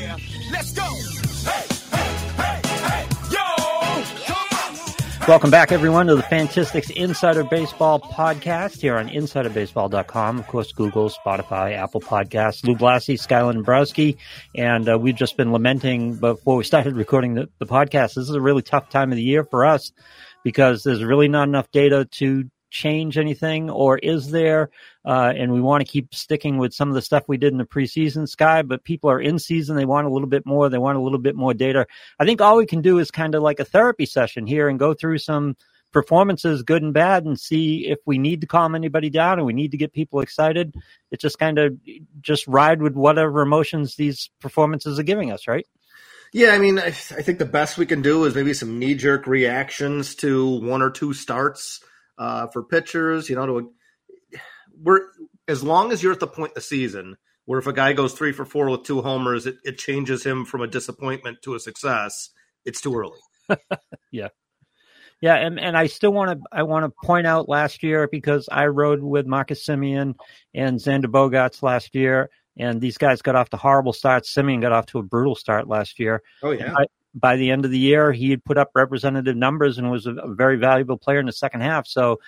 yeah, let's go. Hey, hey, hey, hey, yo. Come on. Welcome back, everyone, to the Fantastics Insider Baseball Podcast here on insiderbaseball.com. Of course, Google, Spotify, Apple Podcasts, Lou Blasi, Sky Dombroske, and we've just been lamenting before we started recording the podcast. This is a really tough time of the year for us because there's really not enough data to change anything, or is there? And we want to keep sticking with some of the stuff we did in the preseason, Sky, but people are in season. They want a little bit more. They want a little bit more data. I think all we can do is kind of like a therapy session here and go through some performances, good and bad, and see if we need to calm anybody down and we need to get people excited. It's just kind of just ride with whatever emotions these performances are giving us, right? Yeah, I mean, I think the best we can do is maybe some knee-jerk reactions to one or two starts. For pitchers, you know, we're as long as you're at the point in the season where if a guy goes 3 for 4 with 2 homers, it changes him from a disappointment to a success. It's too early. Yeah. And I still want to point out last year, because I rode with Marcus Semien and Xander Bogaerts last year, and these guys got off to horrible starts. Semien got off to a brutal start last year. Oh yeah. By the end of the year, he had put up representative numbers and was a very valuable player in the second half. So,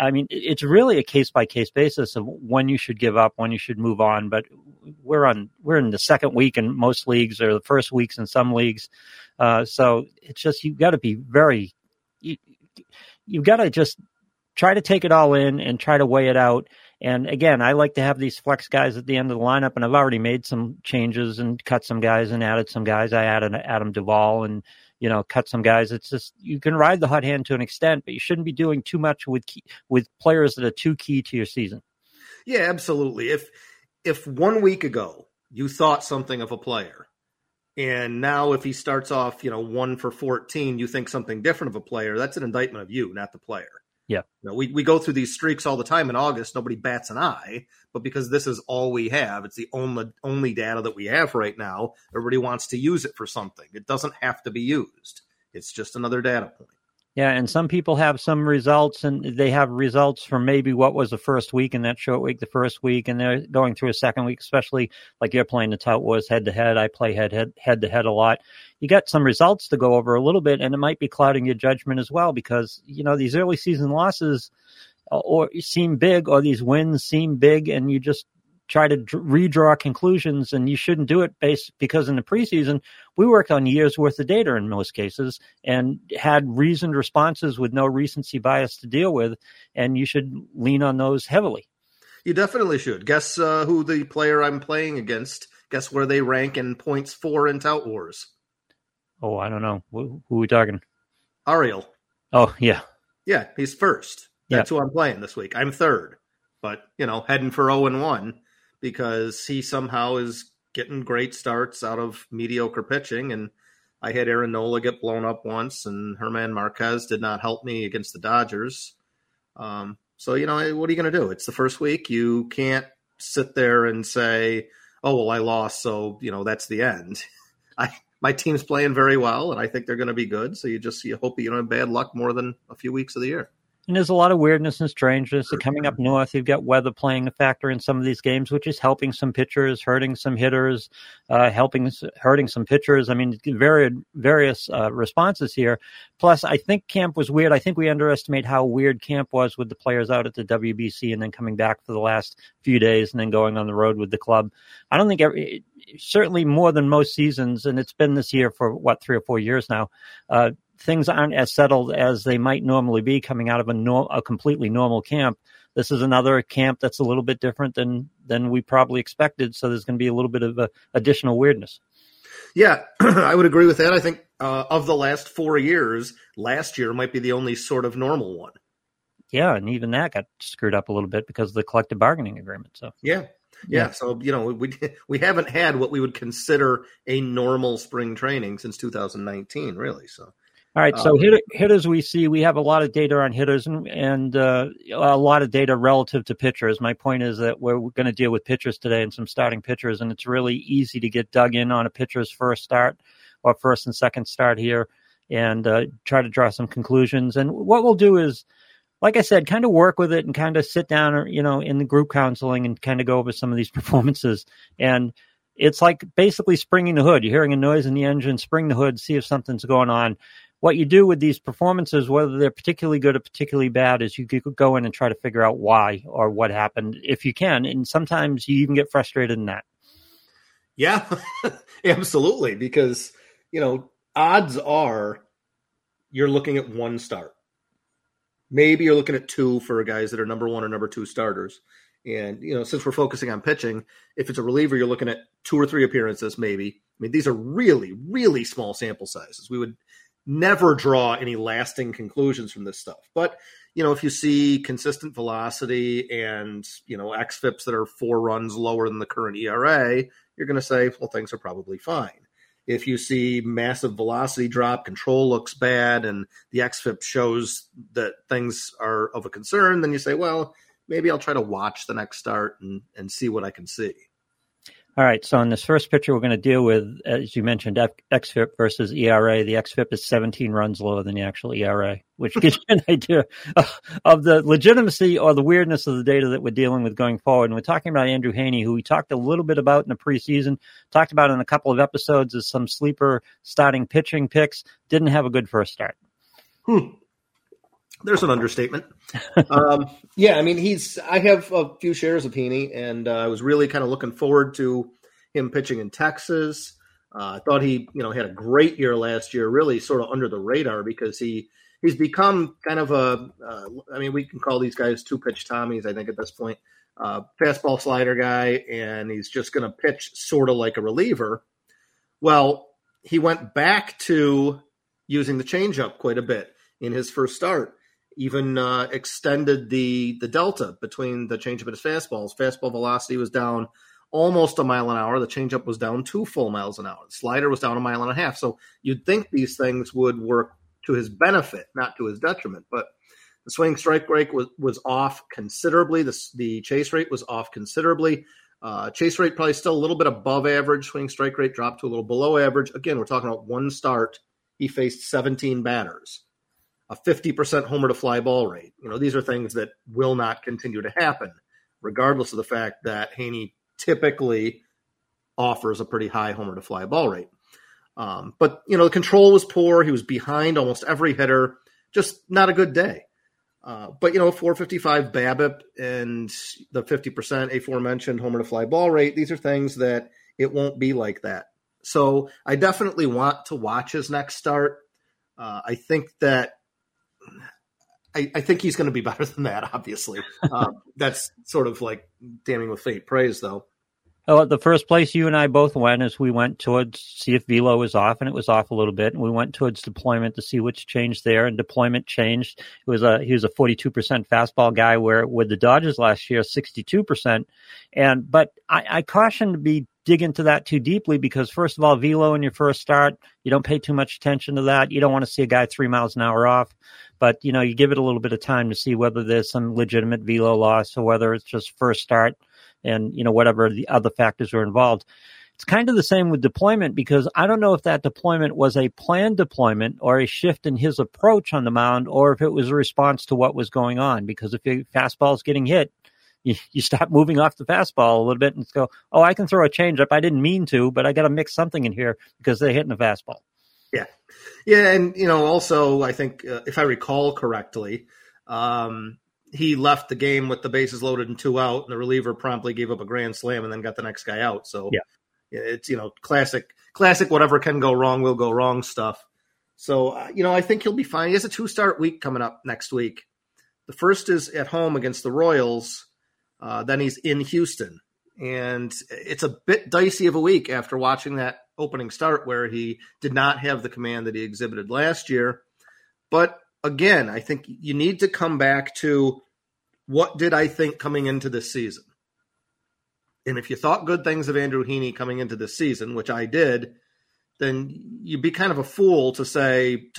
I mean, it's really a case-by-case basis of when you should give up, when you should move on. But we're in the second week in most leagues, or the first weeks in some leagues. So it's just you've got to just try to take it all in and try to weigh it out. And again, I like to have these flex guys at the end of the lineup, and I've already made some changes and cut some guys and added some guys. I added Adam Duvall and, you know, cut some guys. It's just, you can ride the hot hand to an extent, but you shouldn't be doing too much with players that are too key to your season. Yeah, absolutely. If 1 week ago you thought something of a player, and now if he starts off, you know, 1 for 14, you think something different of a player, that's an indictment of you, not the player. Yeah, you know, we go through these streaks all the time in August. Nobody bats an eye, but because this is all we have, it's the only data that we have right now. Everybody wants to use it for something. It doesn't have to be used. It's just another data point. Yeah, and some people have some results, and they have results from maybe what was the first week in that short week, the first week, and they're going through a second week, especially like you're playing the Tout Wars head-to-head. I play head-to-head a lot. You got some results to go over a little bit, and it might be clouding your judgment as well because, you know, these early season losses or seem big, or these wins seem big, and you just try to redraw conclusions, and you shouldn't do it because in the preseason, we worked on years worth of data in most cases and had reasoned responses with no recency bias to deal with. And you should lean on those heavily. You definitely should. Guess who the player I'm playing against. Guess where they rank in points for in Tout Wars. Oh, I don't know. Who are we talking? Ariel. Oh yeah. Yeah. He's first. That's who I'm playing this week. I'm third, but you know, heading for 0-1. Because he somehow is getting great starts out of mediocre pitching. And I had Aaron Nola get blown up once, and Germán Márquez did not help me against the Dodgers. So, you know, what are you going to do? It's the first week. You can't sit there and say, oh, well, I lost, so, you know, that's the end. My team's playing very well, and I think they're going to be good. So you hope you don't have bad luck more than a few weeks of the year. And there's a lot of weirdness and strangeness. Coming up north, you've got weather playing a factor in some of these games, which is helping some pitchers, hurting some hitters, hurting some pitchers. I mean, various responses here. Plus, I think camp was weird. I think we underestimate how weird camp was with the players out at the WBC and then coming back for the last few days and then going on the road with the club. I don't think certainly more than most seasons, and it's been this year for, 3 or 4 years now, things aren't as settled as they might normally be coming out of a completely normal camp. This is another camp that's a little bit different than we probably expected. So there's going to be a little bit of additional weirdness. Yeah, I would agree with that. I think of the last 4 years, last year might be the only sort of normal one. Yeah. And even that got screwed up a little bit because of the collective bargaining agreement. So, yeah. So, you know, we haven't had what we would consider a normal spring training since 2019, really. So. All right, so hitters we see, we have a lot of data on hitters and a lot of data relative to pitchers. My point is that we're going to deal with pitchers today and some starting pitchers, and it's really easy to get dug in on a pitcher's first start or first and second start here and try to draw some conclusions. And what we'll do is, like I said, kind of work with it and kind of sit down, or, you know, in the group counseling and kind of go over some of these performances. And It's like basically springing the hood. You're hearing a noise in the engine, spring the hood, see if something's going on. What you do with these performances, whether they're particularly good or particularly bad, is you could go in and try to figure out why or what happened if you can. And sometimes you even get frustrated in that. Yeah, absolutely. Because, you know, odds are you're looking at one start. Maybe you're looking at two for guys that are number one or number two starters. And, you know, since we're focusing on pitching, if it's a reliever, you're looking at two or three appearances, maybe. I mean, these are really, really small sample sizes. We would never draw any lasting conclusions from this stuff. But, you know, if you see consistent velocity and, you know, XFIPs that are 4 runs lower than the current ERA, you're going to say, well, things are probably fine. If you see massive velocity drop, control looks bad, and the XFIP shows that things are of a concern, then you say, well, maybe I'll try to watch the next start and see what I can see. All right, so on this first pitcher, we're going to deal with, as you mentioned, XFIP versus ERA. The XFIP is 17 runs lower than the actual ERA, which gives you an idea of the legitimacy or the weirdness of the data that we're dealing with going forward. And we're talking about Andrew Heaney, who we talked a little bit about in the preseason, talked about in a couple of episodes as some sleeper starting pitching picks, didn't have a good first start. There's an understatement. Yeah, I mean, I have a few shares of Heaney, and I was really kind of looking forward to him pitching in Texas. I thought he, you know, had a great year last year, really sort of under the radar because he's become kind of I mean, we can call these guys two-pitch Tommies, I think, at this point. Fastball slider guy, and he's just going to pitch sort of like a reliever. Well, he went back to using the changeup quite a bit in his first start. Even extended the delta between the changeup and his fastball. His fastball velocity was down almost a mile an hour. The changeup was down 2 full miles an hour. The slider was down a mile and a half. So you'd think these things would work to his benefit, not to his detriment. But the swing strike rate was off considerably. The chase rate was off considerably. Chase rate probably still a little bit above average. Swing strike rate dropped to a little below average. Again, we're talking about one start. He faced 17 batters. A 50% homer to fly ball rate. You know, these are things that will not continue to happen, regardless of the fact that Heaney typically offers a pretty high homer to fly ball rate. But, you know, the control was poor. He was behind almost every hitter. Just not a good day. But, you know, 455 BABIP and the 50% aforementioned homer to fly ball rate, these are things that it won't be like that. So I definitely want to watch his next start. I think that I think he's going to be better than that, obviously. That's sort of like damning with faint praise, though. Well, the first place you and I both went is we went towards see if velo was off, and it was off a little bit. And we went towards deployment to see what's changed there, and deployment changed. He was a 42% fastball guy, where with the Dodgers last year, 62%. But I caution to be dig into that too deeply because, first of all, velo in your first start, you don't pay too much attention to that. You don't want to see a guy 3 miles an hour off. But, you know, you give it a little bit of time to see whether there's some legitimate velo loss or whether it's just first start and, you know, whatever the other factors are involved. It's kind of the same with deployment because I don't know if that deployment was a planned deployment or a shift in his approach on the mound or if it was a response to what was going on because if your fastball's getting hit, you stop moving off the fastball a little bit and go, oh, I can throw a changeup. I didn't mean to, but I got to mix something in here because they're hitting a fastball. Yeah. Yeah. And, you know, also, I think if I recall correctly, he left the game with the bases loaded and 2 out, and the reliever promptly gave up a grand slam and then got the next guy out. So yeah, it's, you know, classic, whatever can go wrong, will go wrong stuff. So, you know, I think he'll be fine. He has a 2-start week coming up next week. The first is at home against the Royals. Then he's in Houston, and it's a bit dicey of a week after watching that opening start where he did not have the command that he exhibited last year. But again, I think you need to come back to what did I think coming into this season? And if you thought good things of Andrew Heaney coming into this season, which I did, then you'd be kind of a fool to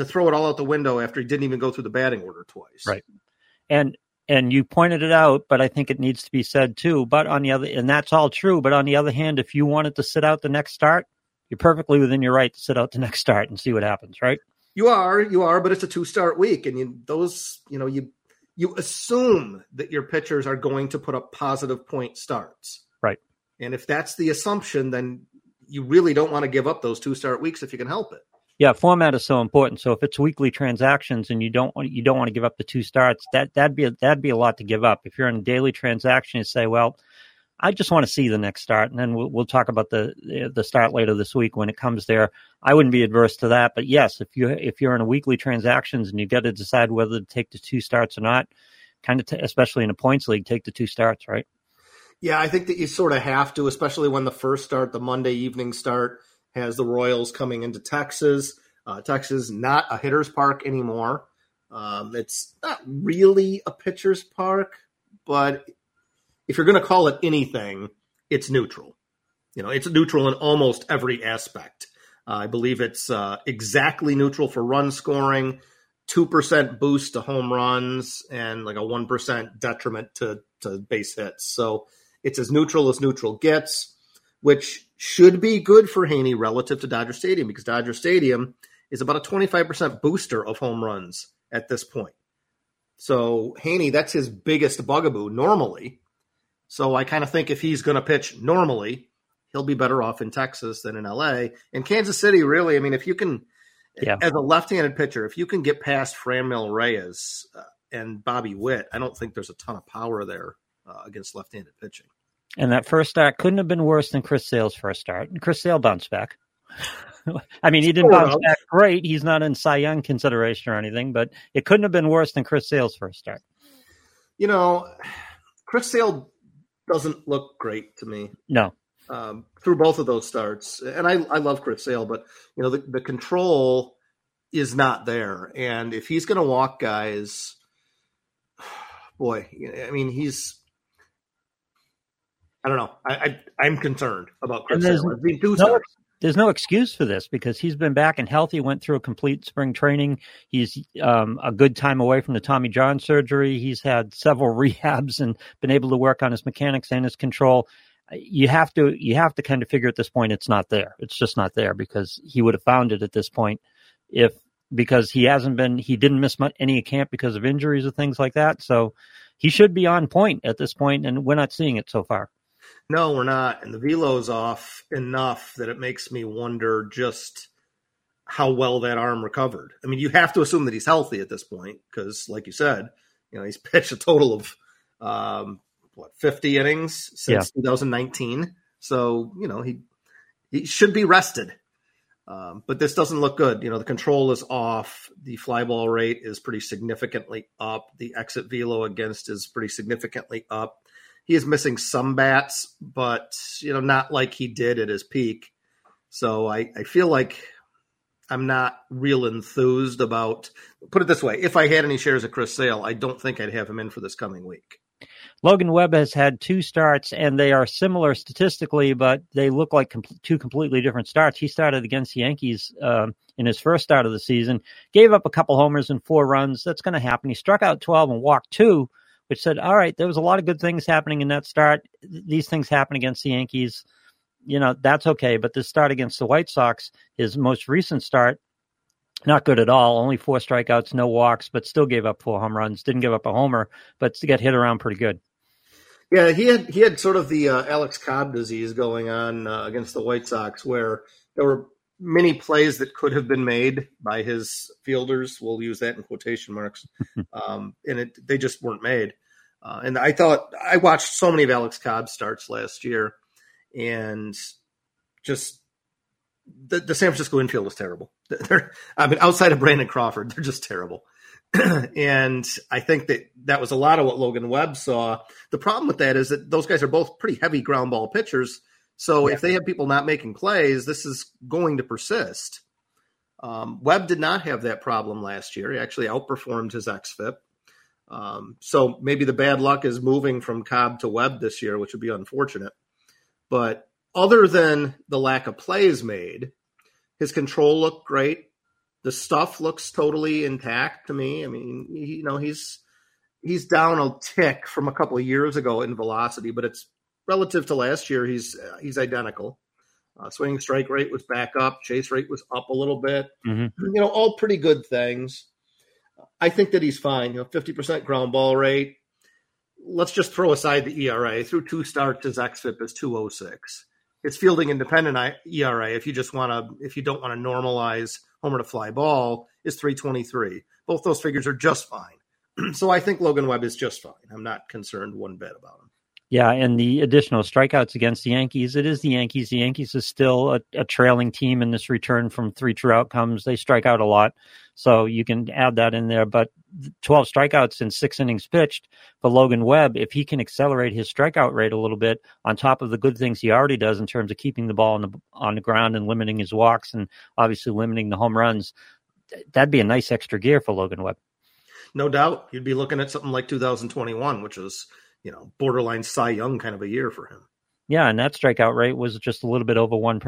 throw it all out the window after he didn't even go through the batting order twice. Right. And you pointed it out, but I think it needs to be said too. But on the other, and that's all true. But on the other hand, if you wanted to sit out the next start, you're perfectly within your right to sit out the next start and see what happens, right? You are, but it's a 2-start week, and you assume that your pitchers are going to put up positive point starts, right? And if that's the assumption, then you really don't want to give up those two start weeks if you can help it. Yeah, format is so important. So if it's weekly transactions and you don't want to give up the two starts, that'd be a lot to give up. If you're in a daily transaction, you say, well, I just want to see the next start, and then we'll talk about the start later this week when it comes there. I wouldn't be adverse to that, but yes, if you're in a weekly transactions and you got to decide whether to take the two starts or not, kind of especially in a points league, take the two starts, right? Yeah, I think that you sort of have to, especially when the first start, the Monday evening start, has the Royals coming into Texas. Texas is not a hitter's park anymore. It's not really a pitcher's park, but if you're going to call it anything, it's neutral. You know, it's neutral in almost every aspect. I believe it's exactly neutral for run scoring, 2% boost to home runs, and like a 1% detriment to base hits. So it's as neutral gets, which should be good for Heaney relative to Dodger Stadium, because Dodger Stadium is about a 25% booster of home runs at this point. So Heaney, that's his biggest bugaboo normally. So I kind of think if he's going to pitch normally, he'll be better off in Texas than in L.A. And Kansas City, really, I mean, if you can, as a left-handed pitcher, if you can get past Franmil Reyes and Bobby Witt, I don't think there's a ton of power there against left-handed pitching. And that first start couldn't have been worse than Chris Sale's first start. And Chris Sale bounced back. I mean, he didn't bounce back great. He's not in Cy Young consideration or anything, but it couldn't have been worse than Chris Sale's first start. You know, Chris Sale doesn't look great to me. No. Through both of those starts. And I love Chris Sale, but, you know, the control is not there. And if he's going to walk guys, boy, I mean, he's... I don't know. I'm concerned about Chris Sale. There's no excuse for this because he's been back and healthy, went through a complete spring training. He's a good time away from the Tommy John surgery. He's had several rehabs and been able to work on his mechanics and his control. You have to kind of figure at this point it's not there. It's just not there because he would have found it at this point because he didn't miss any camp because of injuries or things like that. So he should be on point at this point, and we're not seeing it so far. No, we're not. And the velo's off enough that it makes me wonder just how well that arm recovered. I mean, you have to assume that he's healthy at this point because, like you said, you know, he's pitched a total of, 50 innings since 2019. So, you know, he should be rested. But this doesn't look good. You know, the control is off. The fly ball rate is pretty significantly up. The exit velo against is pretty significantly up. He is missing some bats, but, you know, not like he did at his peak. So I feel like I'm not real enthused about, put it this way, if I had any shares of Chris Sale, I don't think I'd have him in for this coming week. Logan Webb has had two starts, and they are similar statistically, but they look like two completely different starts. He started against the Yankees in his first start of the season, gave up a couple homers and 4 runs. That's going to happen. He struck out 12 and walked 2. Which said, all right, there was a lot of good things happening in that start. These things happen against the Yankees. You know, that's okay. But this start against the White Sox, his most recent start, not good at all. Only 4 strikeouts, no walks, but still gave up 4 home runs. Didn't give up a homer, but got hit around pretty good. Yeah, he had sort of the Alex Cobb disease going on against the White Sox, where there were many plays that could have been made by his fielders. We'll use that in quotation marks. They just weren't made. And I watched so many of Alex Cobb's starts last year, and just the San Francisco infield was terrible. Outside of Brandon Crawford, they're just terrible. And I think that was a lot of what Logan Webb saw. The problem with that is that those guys are both pretty heavy ground ball pitchers. So if they have people not making plays, this is going to persist. Webb did not have that problem last year. He actually outperformed his XFIP. So maybe the bad luck is moving from Cobb to Webb this year, which would be unfortunate. But other than the lack of plays made, his control looked great. The stuff looks totally intact to me. I mean, you know, he's down a tick from a couple of years ago in velocity, but it's relative to last year, he's identical. Swinging strike rate was back up. Chase rate was up a little bit. Mm-hmm. You know, all pretty good things. I think that he's fine. You know, 50% ground ball rate. Let's just throw aside the ERA. Through 2 starts, his XFIP is 206. it's fielding independent ERA. If you don't want to normalize homer to fly ball, is 3.23. Both those figures are just fine. So I think Logan Webb is just fine. I'm not concerned one bit about him. Yeah, and the additional strikeouts against the Yankees. It is the Yankees. The Yankees is still a trailing team in this return from three true outcomes. They strike out a lot, so you can add that in there. But 12 strikeouts in 6 innings pitched for Logan Webb, if he can accelerate his strikeout rate a little bit on top of the good things he already does in terms of keeping the ball on the ground and limiting his walks and obviously limiting the home runs, that'd be a nice extra gear for Logan Webb. No doubt. You'd be looking at something like 2021, which is borderline Cy Young kind of a year for him. Yeah, and that strikeout rate was just a little bit over one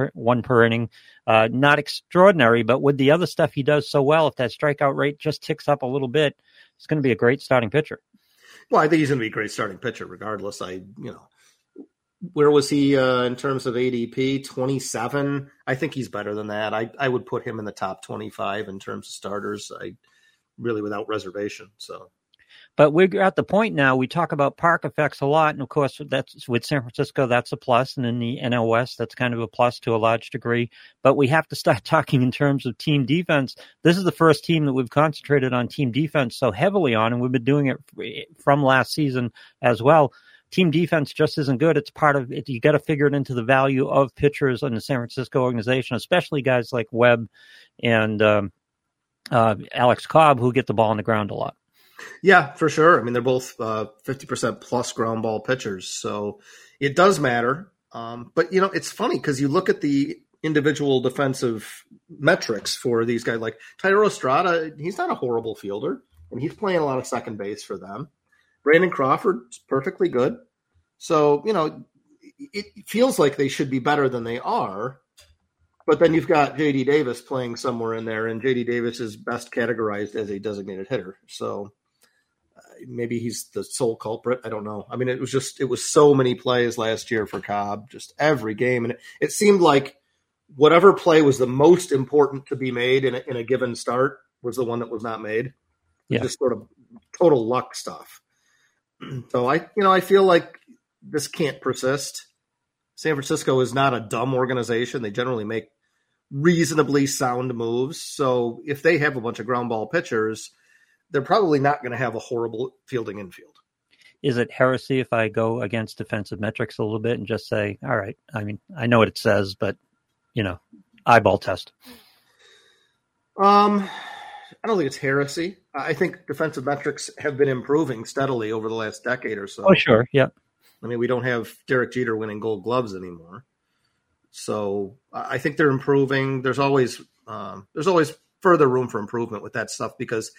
per inning. Not extraordinary, but with the other stuff he does so well, if that strikeout rate just ticks up a little bit, it's going to be a great starting pitcher. Well, I think he's going to be a great starting pitcher regardless. Where was he in terms of ADP? 27. I think he's better than that. I would put him in the top 25 in terms of starters. I really without reservation, so... But we're at the point now, we talk about park effects a lot. And of course, that's with San Francisco, that's a plus. And in the NL West, that's kind of a plus to a large degree. But we have to start talking in terms of team defense. This is the first team that we've concentrated on team defense so heavily on. And we've been doing it from last season as well. Team defense just isn't good. It's part of it. You got to figure it into the value of pitchers in the San Francisco organization, especially guys like Webb and Alex Cobb, who get the ball on the ground a lot. Yeah, for sure. I mean, they're both 50% plus ground ball pitchers, so it does matter. But it's funny because you look at the individual defensive metrics for these guys. Like Tyler Estrada, he's not a horrible fielder, and he's playing a lot of second base for them. Brandon Crawford's perfectly good. So, it feels like they should be better than they are. But then you've got J.D. Davis playing somewhere in there, and J.D. Davis is best categorized as a designated hitter. So... maybe he's the sole culprit. I don't know. I mean, it was so many plays last year for Cobb, just every game. And it seemed like whatever play was the most important to be made in a given start was the one that was not made. Yeah. Just sort of total luck stuff. So I feel like this can't persist. San Francisco is not a dumb organization. They generally make reasonably sound moves. So if they have a bunch of ground ball pitchers, they're probably not going to have a horrible fielding infield. Is it heresy if I go against defensive metrics a little bit and just say, all right, I mean, I know what it says, but, eyeball test? I don't think it's heresy. I think defensive metrics have been improving steadily over the last decade or so. Oh, sure. Yeah. I mean, we don't have Derek Jeter winning gold gloves anymore. So I think they're improving. There's always further room for improvement with that stuff because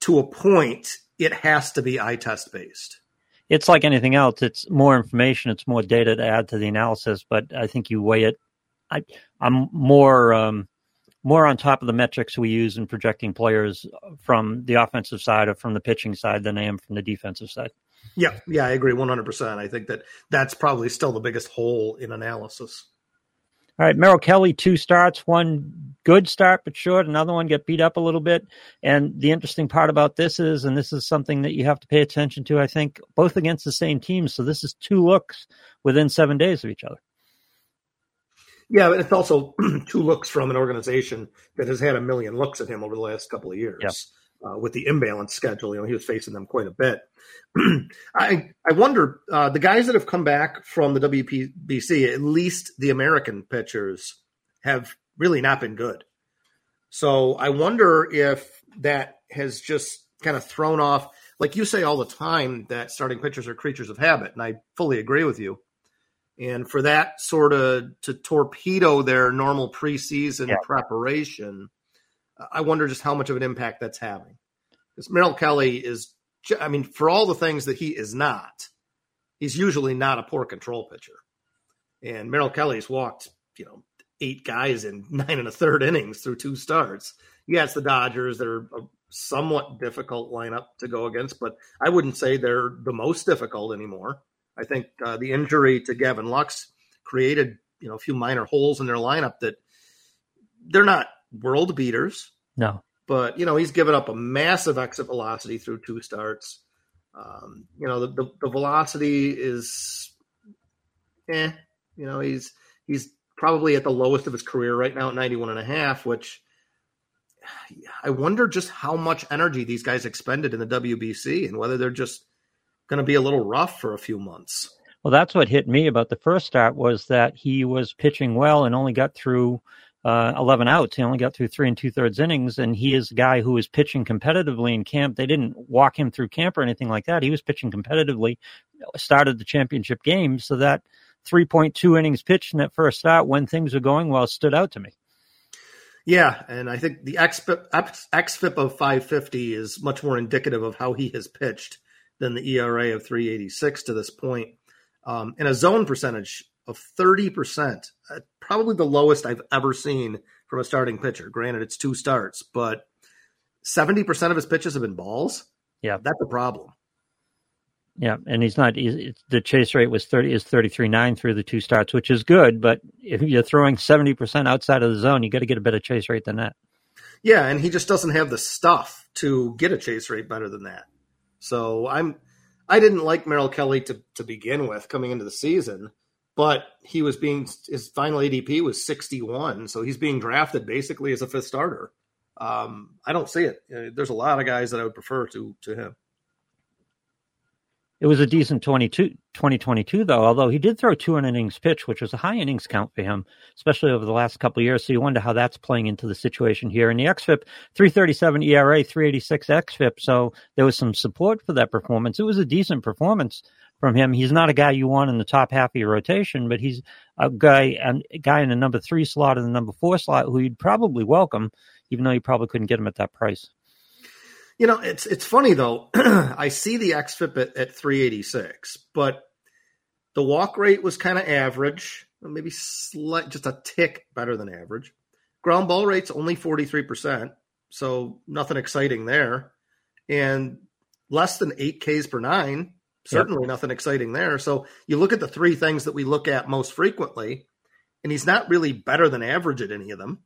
to a point, it has to be eye test based. It's like anything else. It's more information. It's more data to add to the analysis, but I think you weigh it. I'm more on top of the metrics we use in projecting players from the offensive side or from the pitching side than I am from the defensive side. Yeah. Yeah. I agree 100%. I think that's probably still the biggest hole in analysis. All right, Merrill Kelly, 2 starts, 1 good start but short, another one get beat up a little bit. And the interesting part about this is, and this is something that you have to pay attention to, I think, both against the same team. So this is 2 looks within 7 days of each other. Yeah, but it's also 2 looks from an organization that has had a million looks at him over the last couple of years. Yeah. With the imbalance schedule, he was facing them quite a bit. I wonder, the guys that have come back from the WBC, at least the American pitchers, have really not been good. So I wonder if that has just kind of thrown off, like you say all the time, that starting pitchers are creatures of habit, and I fully agree with you. And for that sort of to torpedo their normal preseason preparation, I wonder just how much of an impact that's having. Because Merrill Kelly is, I mean, for all the things that he is not, he's usually not a poor control pitcher. And Merrill Kelly's walked, 8 guys in 9 1/3 innings through 2 starts. Yeah, it's the Dodgers. They're a somewhat difficult lineup to go against, but I wouldn't say they're the most difficult anymore. I think the injury to Gavin Lux created, a few minor holes in their lineup that they're not world beaters. No. But, he's given up a massive exit velocity through 2 starts. The velocity is, he's he's probably at the lowest of his career right now at 91.5, which I wonder just how much energy these guys expended in the WBC and whether they're just going to be a little rough for a few months. Well, that's what hit me about the first start was that he was pitching well and only got through 11 outs. He only got through 3 2/3 innings, and he is a guy who is pitching competitively in camp. They didn't walk him through camp or anything like that. He was pitching competitively, started the championship game, so that 3.2 innings pitched in that first start when things were going well stood out to me. Yeah, and I think the XFIP of 550 is much more indicative of how he has pitched than the ERA of 386 to this point. And a zone percentage of 30%, probably the lowest I've ever seen from a starting pitcher. Granted, it's 2 starts, but 70% of his pitches have been balls. Yeah, that's a problem. Yeah, and he's not. The chase rate was 33.9 through the 2 starts, which is good. But if you're throwing 70% outside of the zone, you got to get a better chase rate than that. Yeah, and he just doesn't have the stuff to get a chase rate better than that. So I didn't like Merrill Kelly to begin with coming into the season, but he was his final ADP was 61, so he's being drafted basically as a 5th starter. I don't see it. There's a lot of guys that I would prefer to him. It was a decent 2022, though, although he did throw 2 innings pitch, which was a high innings count for him, especially over the last couple of years. So you wonder how that's playing into the situation here. And the XFIP, 337 ERA, 386 XFIP. So there was some support for that performance. It was a decent performance from him. He's not a guy you want in the top half of your rotation, but he's a guy in the number 3 slot and the number 4 slot who you'd probably welcome, even though you probably couldn't get him at that price. You know, it's funny, though. I see the XFIP at 386, but the walk rate was kind of average, maybe just a tick better than average. Ground ball rate's only 43%, so nothing exciting there. And less than 8 Ks per 9, certainly nothing exciting there. So you look at the 3 things that we look at most frequently, and he's not really better than average at any of them.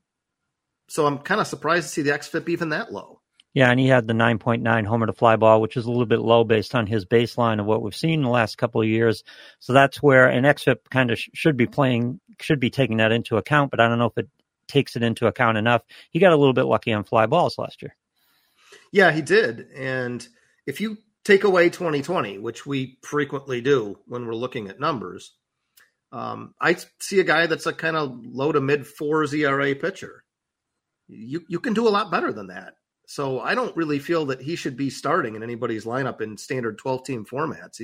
So I'm kind of surprised to see the XFIP even that low. Yeah, and he had the 9.9 homer to fly ball, which is a little bit low based on his baseline of what we've seen in the last couple of years. So that's where an XFIP kind of should be taking that into account, but I don't know if it takes it into account enough. He got a little bit lucky on fly balls last year. Yeah, he did. And if you take away 2020, which we frequently do when we're looking at numbers, I see a guy that's a kind of low to mid 4s ERA pitcher. You can do a lot better than that. So I don't really feel that he should be starting in anybody's lineup in standard 12-team formats.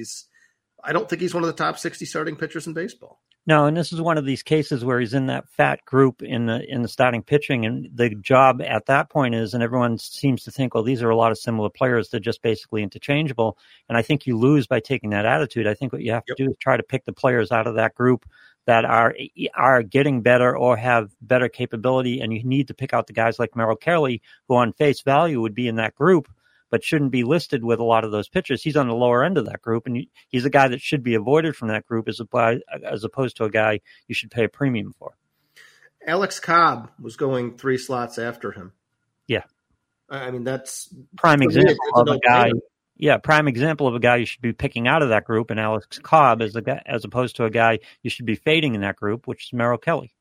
I don't think he's one of the top 60 starting pitchers in baseball. No, and this is one of these cases where he's in that fat group in the starting pitching, and the job at that point is, and everyone seems to think, well, these are a lot of similar players. They're just basically interchangeable, and I think you lose by taking that attitude. I think what you have to do is try to pick the players out of that group that are getting better or have better capability, and you need to pick out the guys like Merrill Kelly, who on face value would be in that group, but shouldn't be listed with a lot of those pitchers. He's on the lower end of that group, and he's a guy that should be avoided from that group as opposed to a guy you should pay a premium for. Alex Cobb was going 3 slots after him. Yeah. I mean, that's prime example of a guy. Yeah, prime example of a guy you should be picking out of that group, and Alex Cobb is as opposed to a guy you should be fading in that group, which is Merrill Kelly.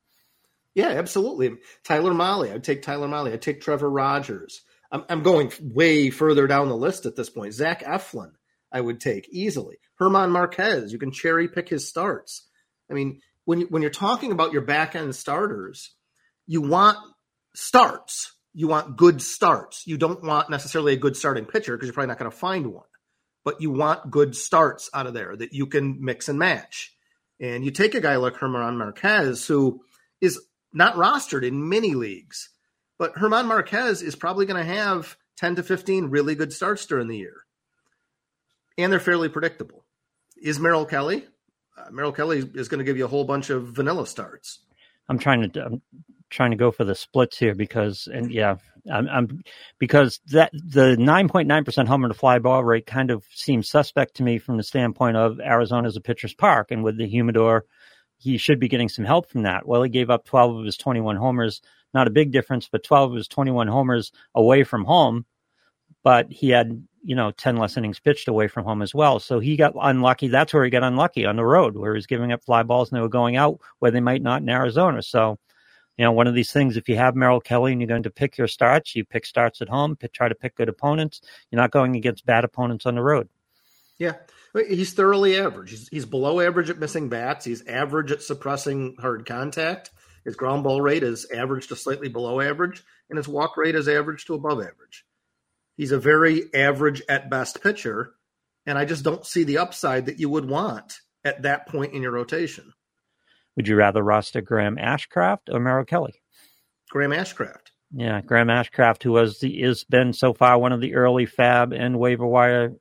Yeah, absolutely. Tyler Molle. I'd take Tyler Molle. I'd take Trevor Rogers. I'm going way further down the list at this point. Zach Eflin I would take easily. Germán Márquez. You can cherry pick his starts. I mean, when you're talking about your back-end starters, you want starts. You want good starts. You don't want necessarily a good starting pitcher because you're probably not going to find one. But you want good starts out of there that you can mix and match. And you take a guy like Germán Márquez, who is not rostered in many leagues. But Germán Márquez is probably going to have 10 to 15 really good starts during the year. And they're fairly predictable. Is Merrill Kelly? Merrill Kelly is going to give you a whole bunch of vanilla starts. I'm trying to go for the splits here because that the 9.9% homer to fly ball rate kind of seems suspect to me from the standpoint of Arizona's a pitcher's park, and with the humidor, he should be getting some help from that. Well, he gave up 12 of his 21 homers, not a big difference, but 12 of his 21 homers away from home. but he had, 10 less innings pitched away from home as well. So he got unlucky. That's where he got unlucky, on the road, where he was giving up fly balls and they were going out where they might not in Arizona. So, one of these things, if you have Merrill Kelly and you're going to pick your starts, you pick starts at home, try to pick good opponents. You're not going against bad opponents on the road. Yeah, he's thoroughly average. He's below average at missing bats. He's average at suppressing hard contact. His ground ball rate is average to slightly below average, and his walk rate is average to above average. He's a very average at best pitcher, and I just don't see the upside that you would want at that point in your rotation. Would you rather roster Graham Ashcraft or Merrill Kelly? Graham Ashcraft. Yeah, Graham Ashcraft, who has been so far one of the early FAB and waiver wire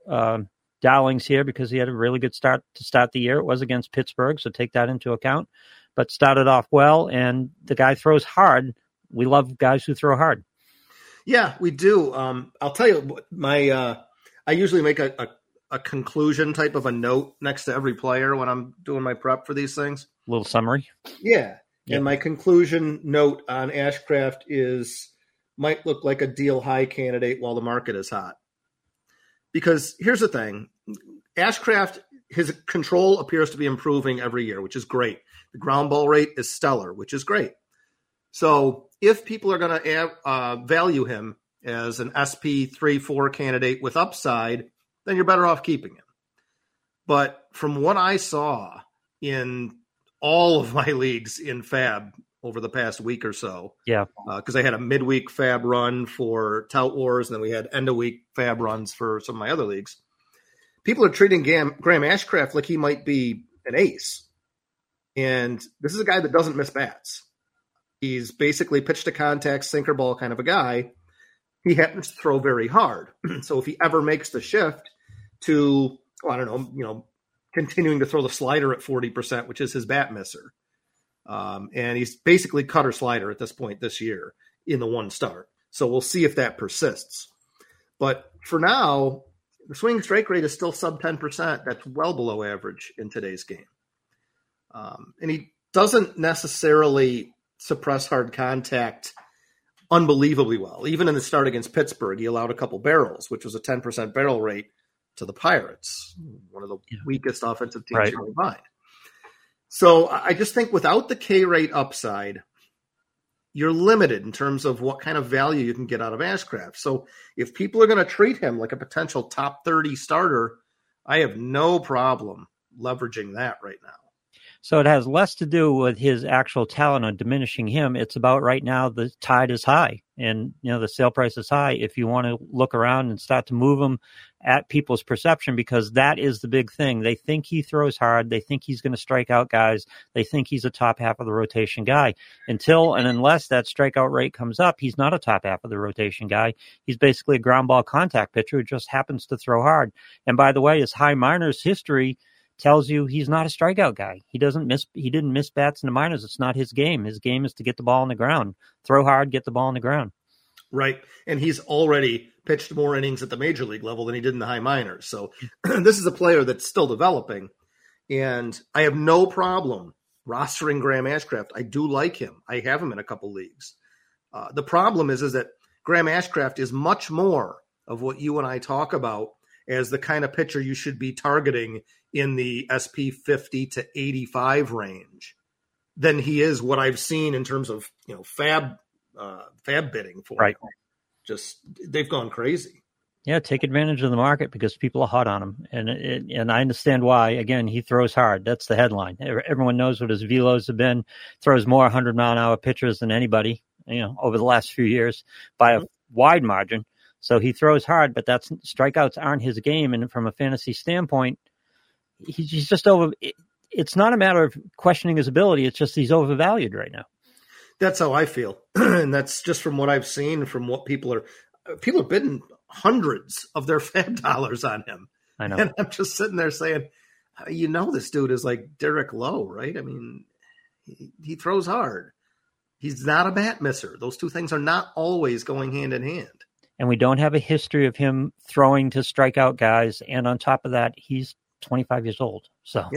darlings here, because he had a really good start to start the year. It was against Pittsburgh, so take that into account. But started off well, and the guy throws hard. We love guys who throw hard. Yeah, we do. I'll tell you, I usually make a conclusion type of a note next to every player when I'm doing my prep for these things. Little summary. Yeah. Yep. And my conclusion note on Ashcraft is, might look like a deal high candidate while the market is hot. Because here's the thing. Ashcraft, his control appears to be improving every year, which is great. The ground ball rate is stellar, which is great. So if people are going to value him as an SP3-4 candidate with upside, then you're better off keeping him. But from what I saw in all of my leagues in FAB over the past week or so, because I had a midweek FAB run for Tout Wars, and then we had end-of-week FAB runs for some of my other leagues, people are treating Graham Ashcraft like he might be an ace. And this is a guy that doesn't miss bats. He's basically pitch-to-contact, sinker ball kind of a guy. He happens to throw very hard. So if he ever makes the shift to, continuing to throw the slider at 40%, which is his bat misser, and he's basically cutter slider at this point this year in the one start. So we'll see if that persists. But for now, the swing strike rate is still sub 10%. That's well below average in today's game. And he doesn't necessarily suppress hard contact unbelievably well. Even in the start against Pittsburgh, he allowed a couple barrels, which was a 10% barrel rate to the Pirates, one of the weakest offensive teams combined. So I just think without the K rate upside, you're limited in terms of what kind of value you can get out of Ashcraft. So if people are going to treat him like a potential top 30 starter, I have no problem leveraging that right now. So it has less to do with his actual talent on diminishing him. It's about right now the tide is high and, the sale price is high. If you want to look around and start to move him at people's perception, because that is the big thing. They think he throws hard. They think he's going to strike out guys. They think he's a top half of the rotation guy. Until and unless that strikeout rate comes up, he's not a top half of the rotation guy. He's basically a ground ball contact pitcher who just happens to throw hard. And by the way, his high minors history tells you he's not a strikeout guy. He didn't miss bats in the minors. It's not his game. His game is to get the ball on the ground, throw hard, get the ball on the ground. Right. And he's already pitched more innings at the major league level than he did in the high minors. So this is a player that's still developing, and I have no problem rostering Graham Ashcraft. I do like him. I have him in a couple leagues. The problem is that Graham Ashcraft is much more of what you and I talk about as the kind of pitcher you should be targeting in the SP 50 to 85 range than he is what I've seen in terms of, fab bidding for. Right. Him. Just, they've gone crazy. Yeah. Take advantage of the market because people are hot on him. And I understand why. Again, he throws hard. That's the headline. Everyone knows what his velos have been. Throws more 100-mile-an-hour pitchers than anybody, over the last few years by a wide margin. So he throws hard, but strikeouts aren't his game. And from a fantasy standpoint, he's just over. It's not a matter of questioning his ability. It's just he's overvalued right now. That's how I feel. And that's just from what I've seen, from what people are bidding hundreds of their FAB dollars on him. I know. And I'm just sitting there saying, this dude is like Derek Lowe, right? I mean, he throws hard. He's not a bat misser. Those two things are not always going hand in hand. And we don't have a history of him throwing to strikeout guys. And on top of that, he's 25 years old. So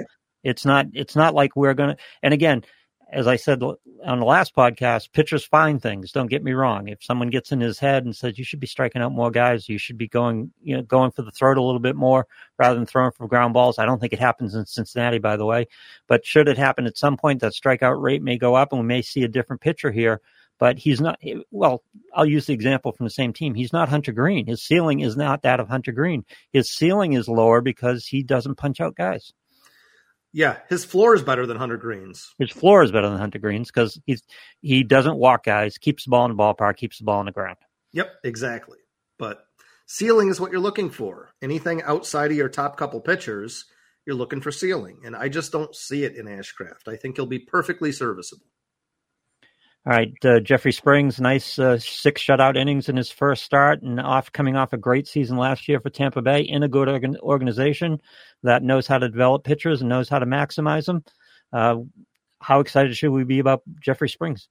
it's not like we're going to, and again, as I said on the last podcast, pitchers find things. Don't get me wrong. If someone gets in his head and says, you should be striking out more guys, you should be going for the throat a little bit more rather than throwing for ground balls. I don't think it happens in Cincinnati, by the way, but should it happen at some point, that strikeout rate may go up and we may see a different pitcher here, but he's not, well, I'll use the example from the same team. He's not Hunter Green. His ceiling is not that of Hunter Green. His ceiling is lower because he doesn't punch out guys. Yeah, his floor is better than Hunter Green's. His floor is better than Hunter Green's because he doesn't walk guys, keeps the ball in the ballpark, keeps the ball on the ground. Yep, exactly. But ceiling is what you're looking for. Anything outside of your top couple pitchers, you're looking for ceiling. And I just don't see it in Ashcraft. I think he'll be perfectly serviceable. All right, Jeffrey Springs, nice 6 shutout innings in his first start and coming off a great season last year for Tampa Bay in a good organization that knows how to develop pitchers and knows how to maximize them. How excited should we be about Jeffrey Springs?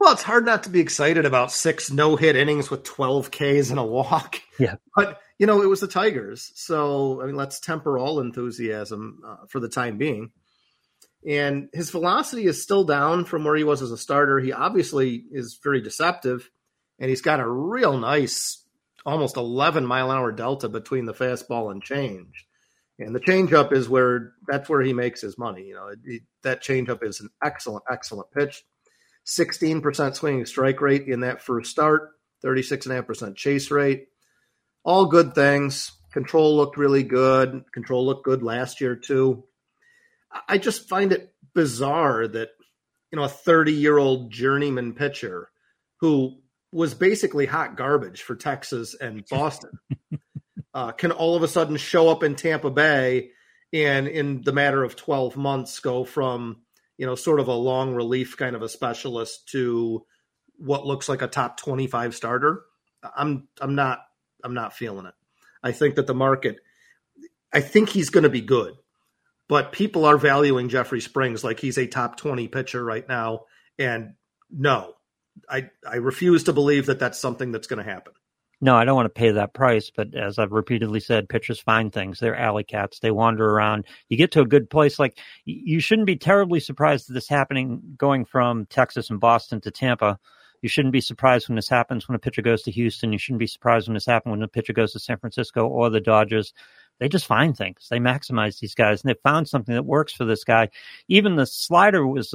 Well, it's hard not to be excited about 6 no-hit innings with 12 Ks and a walk. Yeah. But, you know, it was the Tigers. So, I mean, let's temper all enthusiasm for the time being. And his velocity is still down from where he was as a starter. He obviously is very deceptive, and he's got a real nice, almost 11-mile-an-hour delta between the fastball and change. And the changeup is that's where he makes his money. You know, that changeup is an excellent, excellent pitch. 16% swinging strike rate in that first start, 36.5% chase rate. All good things. Control looked really good. Control looked good last year, too. I just find it bizarre that, you know, a 30-year-old journeyman pitcher who was basically hot garbage for Texas and Boston can all of a sudden show up in Tampa Bay and in the matter of 12 months go from, you know, sort of a long relief kind of a specialist to what looks like a top 25 starter. I'm not feeling it. I think that I think he's going to be good. But people are valuing Jeffrey Springs like he's a top 20 pitcher right now. And no, I refuse to believe that that's something that's going to happen. No, I don't want to pay that price. But as I've repeatedly said, pitchers find things. They're alley cats. They wander around. You get to a good place. Like, you shouldn't be terribly surprised at this happening, going from Texas and Boston to Tampa. You shouldn't be surprised when this happens when a pitcher goes to Houston. You shouldn't be surprised when this happens when a pitcher goes to San Francisco or the Dodgers. They just find things. They maximize these guys, and they found something that works for this guy. Even the slider is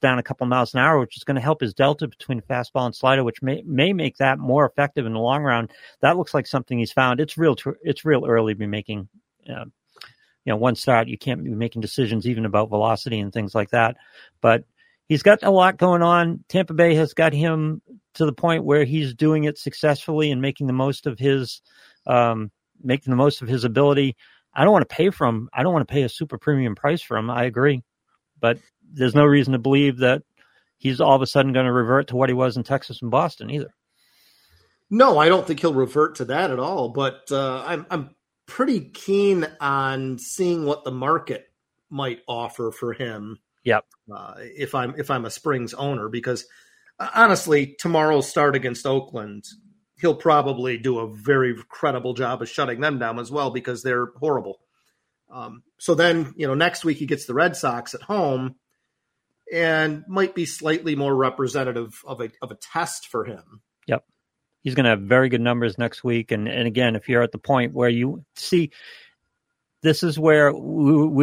down a couple miles an hour, which is going to help his delta between fastball and slider, which may make that more effective in the long run. That looks like something he's found. It's real early to be making, one start. You can't be making decisions even about velocity and things like that. But he's got a lot going on. Tampa Bay has got him to the point where he's doing it successfully and making the most of his. Making the most of his ability. I don't want to pay for him. I don't want to pay a super premium price for him. I agree. But there's no reason to believe that he's all of a sudden going to revert to what he was in Texas and Boston either. No, I don't think he'll revert to that at all. But I'm pretty keen on seeing what the market might offer for him. Yep. If I'm a Springs owner, because honestly, tomorrow's start against Oakland, he'll probably do a very credible job of shutting them down as well because they're horrible. So then, you know, next week he gets the Red Sox at home and might be slightly more representative of a test for him. Yep. He's going to have very good numbers next week. And again, if you're at the point where you see, this is where you and I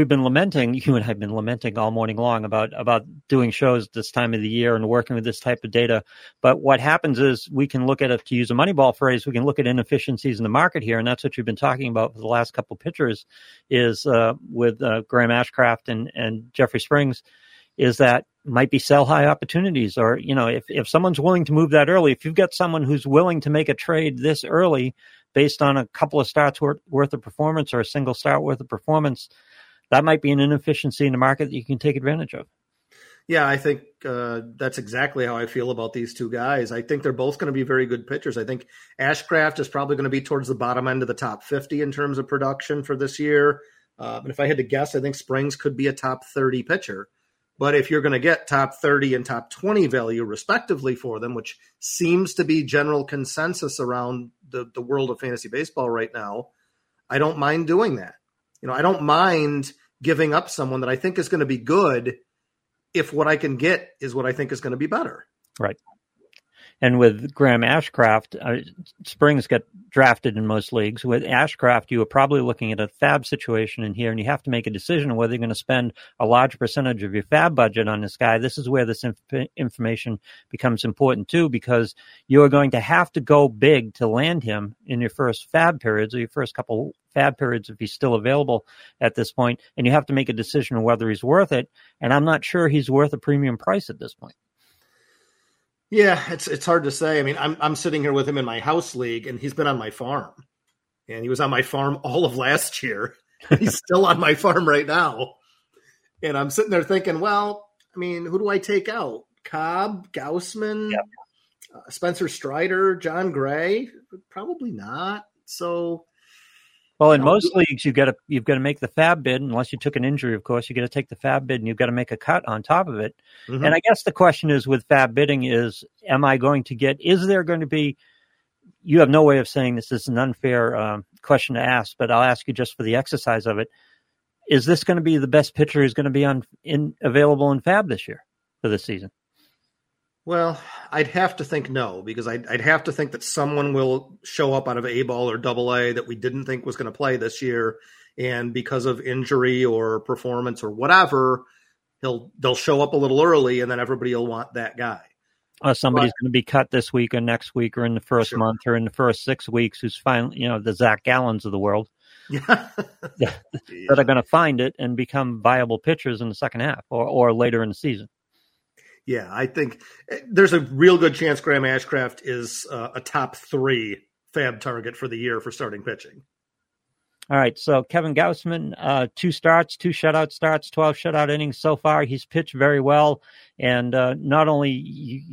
have been lamenting all morning long about doing shows this time of the year and working with this type of data. But what happens is we can look at it, to use a Moneyball phrase, we can look at inefficiencies in the market here. And that's what you've been talking about for the last couple of pitchers is with Graham Ashcraft and Jeffrey Springs, is that might be sell high opportunities. Or, you know, if someone's willing to move that early, if you've got someone who's willing to make a trade this early, based on a couple of starts worth of performance or a single start worth of performance, that might be an inefficiency in the market that you can take advantage of. Yeah, I think that's exactly how I feel about these two guys. I think they're both going to be very good pitchers. I think Ashcraft is probably going to be towards the bottom end of the top 50 in terms of production for this year. And if I had to guess, I think Springs could be a top 30 pitcher. But if you're going to get top 30 and top 20 value respectively for them, which seems to be general consensus around the world of fantasy baseball right now, I don't mind doing that. You know, I don't mind giving up someone that I think is going to be good if what I can get is what I think is going to be better. Right. And with Graham Ashcraft, Springs got drafted in most leagues. With Ashcraft, you were probably looking at a FAB situation in here, and you have to make a decision whether you're going to spend a large percentage of your FAB budget on this guy. This is where this information becomes important, too, because you are going to have to go big to land him in your first FAB periods or your first couple FAB periods if he's still available at this point, and you have to make a decision on whether he's worth it, and I'm not sure he's worth a premium price at this point. Yeah, it's hard to say. I mean, I'm sitting here with him in my house league, and he's been on my farm, and he was on my farm all of last year. He's still on my farm right now, and I'm sitting there thinking, well, I mean, who do I take out? Cobb, Gaussman, yep. Spencer Strider, John Gray? Probably not. So, well, in most leagues, you've got to make the FAB bid unless you took an injury. Of course, you got to take the FAB bid and you've got to make a cut on top of it. Mm-hmm. And I guess the question is with FAB bidding is, you have no way of saying this is an unfair question to ask, but I'll ask you just for the exercise of it. Is this going to be the best pitcher who's going to be available in FAB this year for this season? Well, I'd have to think no, because I'd have to think that someone will show up out of A-ball or AA that we didn't think was going to play this year, and because of injury or performance or whatever, they'll show up a little early, and then everybody will want that guy. Somebody's going to be cut this week or next week or in the first month or in the first 6 weeks who's finally, the Zach Gallens of the world. Yeah. that are going to find it and become viable pitchers in the second half or later in the season. Yeah, I think there's a real good chance Graham Ashcraft is a top three FAB target for the year for starting pitching. All right, so Kevin Gaussman, 2 starts, 2 shutout starts, 12 shutout innings so far. He's pitched very well, and not only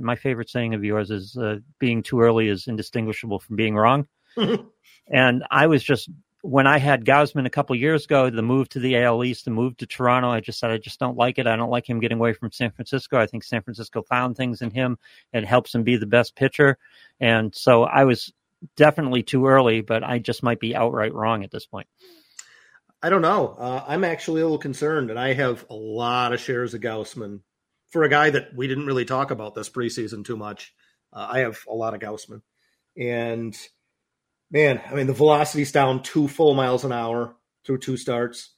my favorite saying of yours is being too early is indistinguishable from being wrong. And I was just, when I had Gaussman a couple years ago, the move to the AL East, the move to Toronto, I just said, I just don't like it. I don't like him getting away from San Francisco. I think San Francisco found things in him and helps him be the best pitcher. And so I was definitely too early, but I just might be outright wrong at this point. I don't know. I'm actually a little concerned, and I have a lot of shares of Gaussman for a guy that we didn't really talk about this preseason too much. I have a lot of Gaussman. And man, I mean, the velocity's down 2 full miles an hour through 2 starts.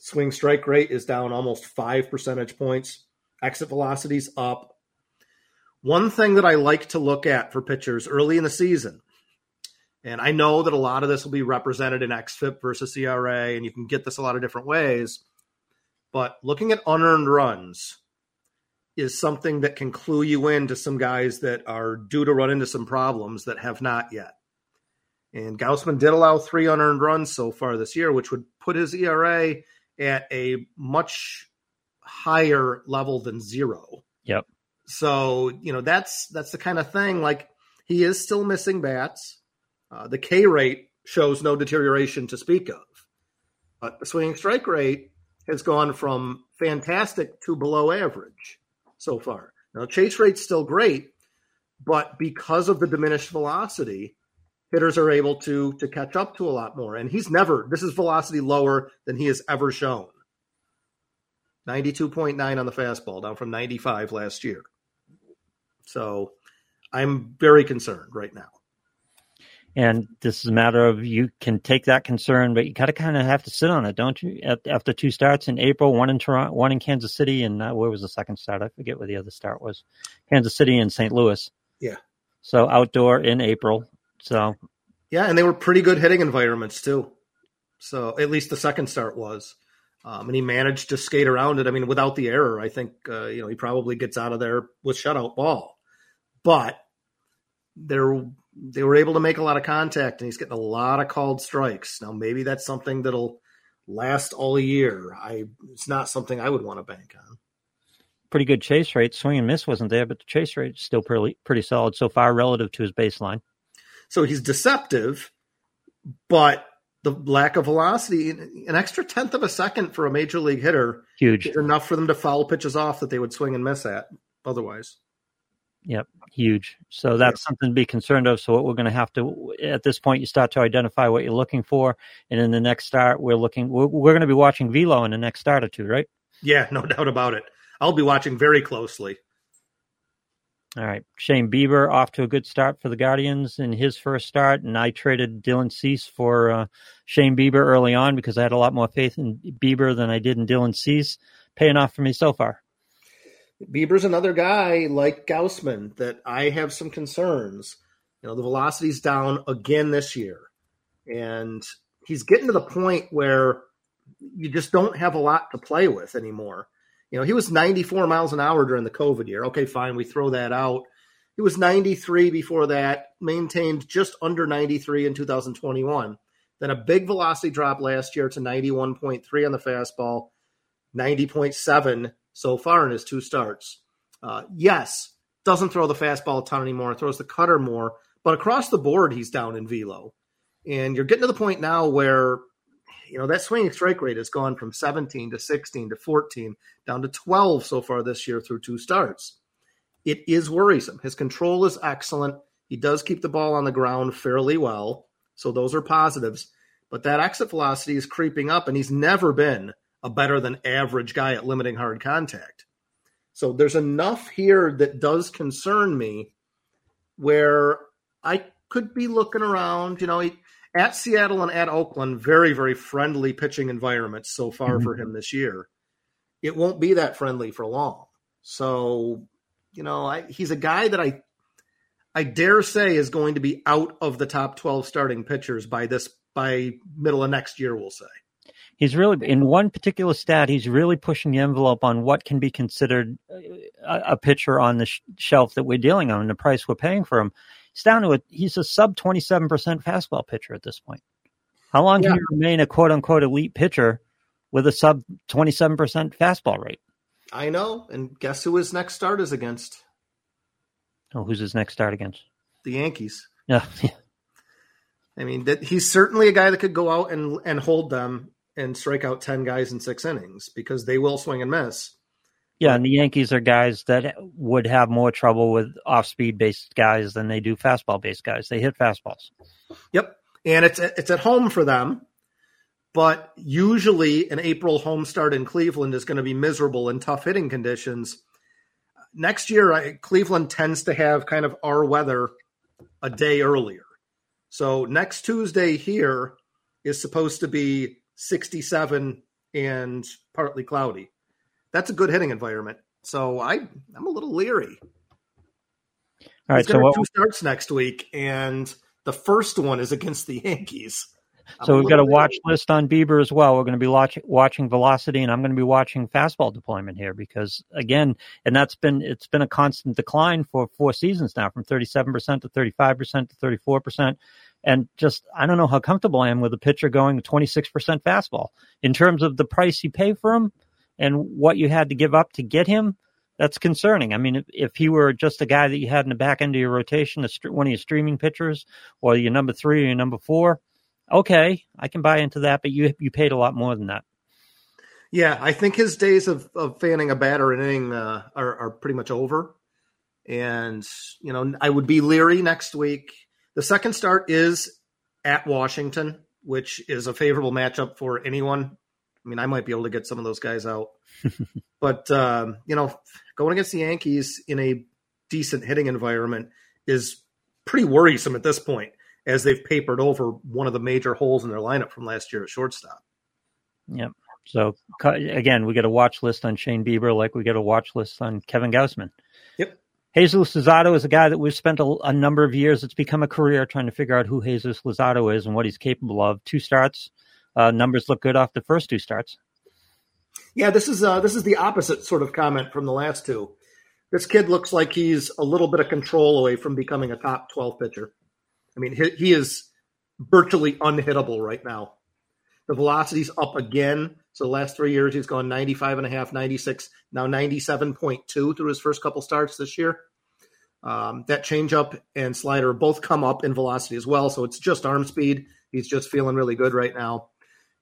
Swing strike rate is down almost 5 percentage points. Exit velocity's up. One thing that I like to look at for pitchers early in the season, and I know that a lot of this will be represented in XFIP versus ERA, and you can get this a lot of different ways, but looking at unearned runs is something that can clue you into some guys that are due to run into some problems that have not yet. And Gaussman did allow 3 unearned runs so far this year, which would put his ERA at a much higher level than 0. Yep. So, that's the kind of thing. Like, he is still missing bats. The K rate shows no deterioration to speak of. But the swinging strike rate has gone from fantastic to below average so far. Now, chase rate's still great, but because of the diminished velocity, hitters are able to catch up to a lot more. And this is velocity lower than he has ever shown. 92.9 on the fastball, down from 95 last year. So I'm very concerned right now. And this is a matter of, you can take that concern, but you got to kind of have to sit on it, don't you? After 2 starts in April, 1 in Toronto, 1 in Kansas City, and where was the second start? I forget where the other start was. Kansas City and St. Louis. Yeah. So outdoor in April. So, yeah, and they were pretty good hitting environments too. So at least the second start was, and he managed to skate around it. I mean, without the error, I think he probably gets out of there with shutout ball. But they were able to make a lot of contact, and he's getting a lot of called strikes. Now maybe that's something that'll last all year. It's not something I would want to bank on. Pretty good chase rate. Swing and miss wasn't there, but the chase rate is still pretty solid so far relative to his baseline. So he's deceptive, but the lack of velocity, an extra 1/10 of a second for a major league hitter, huge, is enough for them to foul pitches off that they would swing and miss at otherwise. Yep, huge. So that's something to be concerned of. So what we're going to have to, at this point, you start to identify what you're looking for. And in the next start, we're going to be watching velo in the next start or two, right? Yeah, no doubt about it. I'll be watching very closely. All right. Shane Bieber off to a good start for the Guardians in his first start. And I traded Dylan Cease for Shane Bieber early on because I had a lot more faith in Bieber than I did in Dylan Cease. Paying off for me so far. Bieber's another guy like Gaussman that I have some concerns. You know, the velocity's down again this year. And he's getting to the point where you just don't have a lot to play with anymore. You know, he was 94 miles an hour during the COVID year. Okay, fine, we throw that out. He was 93 before that, maintained just under 93 in 2021. Then a big velocity drop last year to 91.3 on the fastball, 90.7 so far in his two starts. Yes, doesn't throw the fastball a ton anymore, throws the cutter more, but across the board he's down in velo. And you're getting to the point now where you know, that swinging strike rate has gone from 17 to 16 to 14 down to 12 so far this year through two starts. It is worrisome. His control is excellent. He does keep the ball on the ground fairly well. So those are positives. But that exit velocity is creeping up, and he's never been a better than average guy at limiting hard contact. So there's enough here that does concern me where I could be looking around, you know, at Seattle and at Oakland, very, very friendly pitching environments so far for him this year. It won't be that friendly for long. So, you know, he's a guy that I dare say is going to be out of the top 12 starting pitchers by middle of next year, we'll say. He's really, in one particular stat, he's really pushing the envelope on what can be considered a pitcher on the shelf that we're dealing on and the price we're paying for him. It's down to it. He's a sub 27% fastball pitcher at this point. How long can you remain a quote unquote elite pitcher with a sub 27% fastball rate? I know. And guess who his next start is against? Oh, who's his next start against? The Yankees. Yeah. I mean, he's certainly a guy that could go out and hold them and strike out 10 guys in 6 innings because they will swing and miss. Yeah, and the Yankees are guys that would have more trouble with off-speed-based guys than they do fastball-based guys. They hit fastballs. Yep, and it's at home for them, but usually an April home start in Cleveland is going to be miserable in tough hitting conditions. Next year, Cleveland tends to have kind of our weather a day earlier. So next Tuesday here is supposed to be 67 and partly cloudy. That's a good hitting environment. So I'm a little leery. All right. So two starts next week, and the first one is against the Yankees. So we've got a watch list on Bieber as well. We're going to be watching velocity, and I'm going to be watching fastball deployment here because again, and it's been a constant decline for 4 seasons now, from 37% to 35% to 34%. And just, I don't know how comfortable I am with a pitcher going 26% fastball in terms of the price you pay for him. And what you had to give up to get him, that's concerning. I mean, if he were just a guy that you had in the back end of your rotation, one of your streaming pitchers, or your number 3 or your number 4, okay, I can buy into that, but you paid a lot more than that. Yeah, I think his days of fanning a batter and inning are pretty much over. And, you know, I would be leery next week. The second start is at Washington, which is a favorable matchup for anyone. I mean, I might be able to get some of those guys out. But, you know, going against the Yankees in a decent hitting environment is pretty worrisome at this point, as they've papered over one of the major holes in their lineup from last year at shortstop. Yep. So, again, we get a watch list on Shane Bieber like we get a watch list on Kevin Gaussman. Yep. Jesus Lozado is a guy that we've spent a number of years. It's become a career trying to figure out who Jesus Lozado is and what he's capable of. 2 starts. Numbers look good off the first 2 starts. Yeah, this is the opposite sort of comment from the last 2. This kid looks like he's a little bit of control away from becoming a top 12 pitcher. I mean, he is virtually unhittable right now. The velocity's up again. So the last 3 years, he's gone 95.5, 96, now 97.2 through his first couple starts this year. That changeup and slider both come up in velocity as well. So it's just arm speed. He's just feeling really good right now.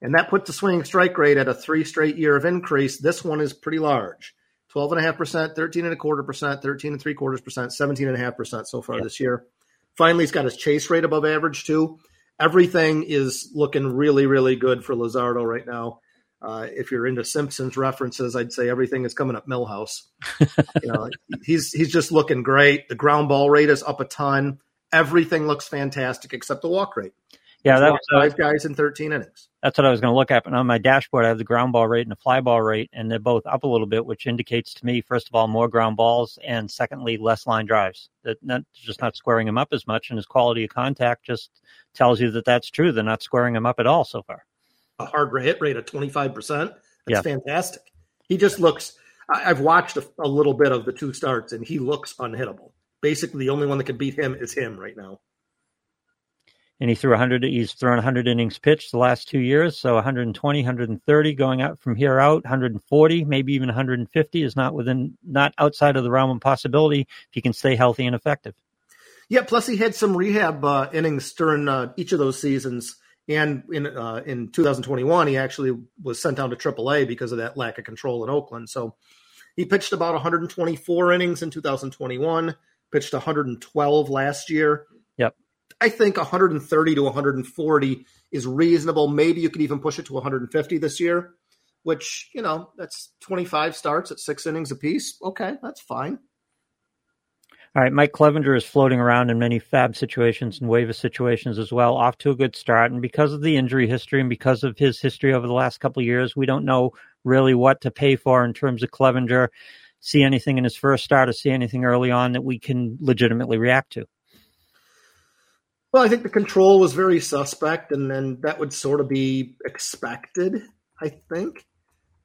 And that puts the swinging strike rate at a 3 straight year of increase. This one is pretty large, 12.5%, 13.25%, 13.75%, 17.5% so far this year. Finally, he's got his chase rate above average too. Everything is looking really, really good for Lozardo right now. If you're into Simpsons references, I'd say everything is coming up Millhouse. You know, he's just looking great. The ground ball rate is up a ton. Everything looks fantastic except the walk rate. Yeah, that was five guys in 13 innings. That's what I was going to look at. But on my dashboard, I have the ground ball rate and the fly ball rate, and they're both up a little bit, which indicates to me, first of all, more ground balls, and secondly, less line drives. That's just not squaring them up as much, and his quality of contact just tells you that that's true. They're not squaring them up at all so far. A hard hit rate of 25%. That's fantastic. He just looks – I've watched a little bit of the two starts, and he looks unhittable. Basically, the only one that can beat him is him right now. And he threw 100. He's thrown 100 innings pitched the last 2 years, so 120, 130 going out from here out. 140, maybe even 150 is not outside of the realm of possibility if he can stay healthy and effective. Yeah. Plus, he had some rehab innings during each of those seasons, and in 2021, he actually was sent down to AAA because of that lack of control in Oakland. So he pitched about 124 innings in 2021, pitched 112 last year. I think 130 to 140 is reasonable. Maybe you could even push it to 150 this year, which, you know, that's 25 starts at 6 innings apiece. Okay, that's fine. All right, Mike Clevenger is floating around in many FAB situations and waiver situations as well, off to a good start. And because of the injury history and because of his history over the last couple of years, we don't know really what to pay for in terms of Clevenger. See anything in his first start or see anything early on that we can legitimately react to? Well, I think the control was very suspect, and then that would sort of be expected, I think.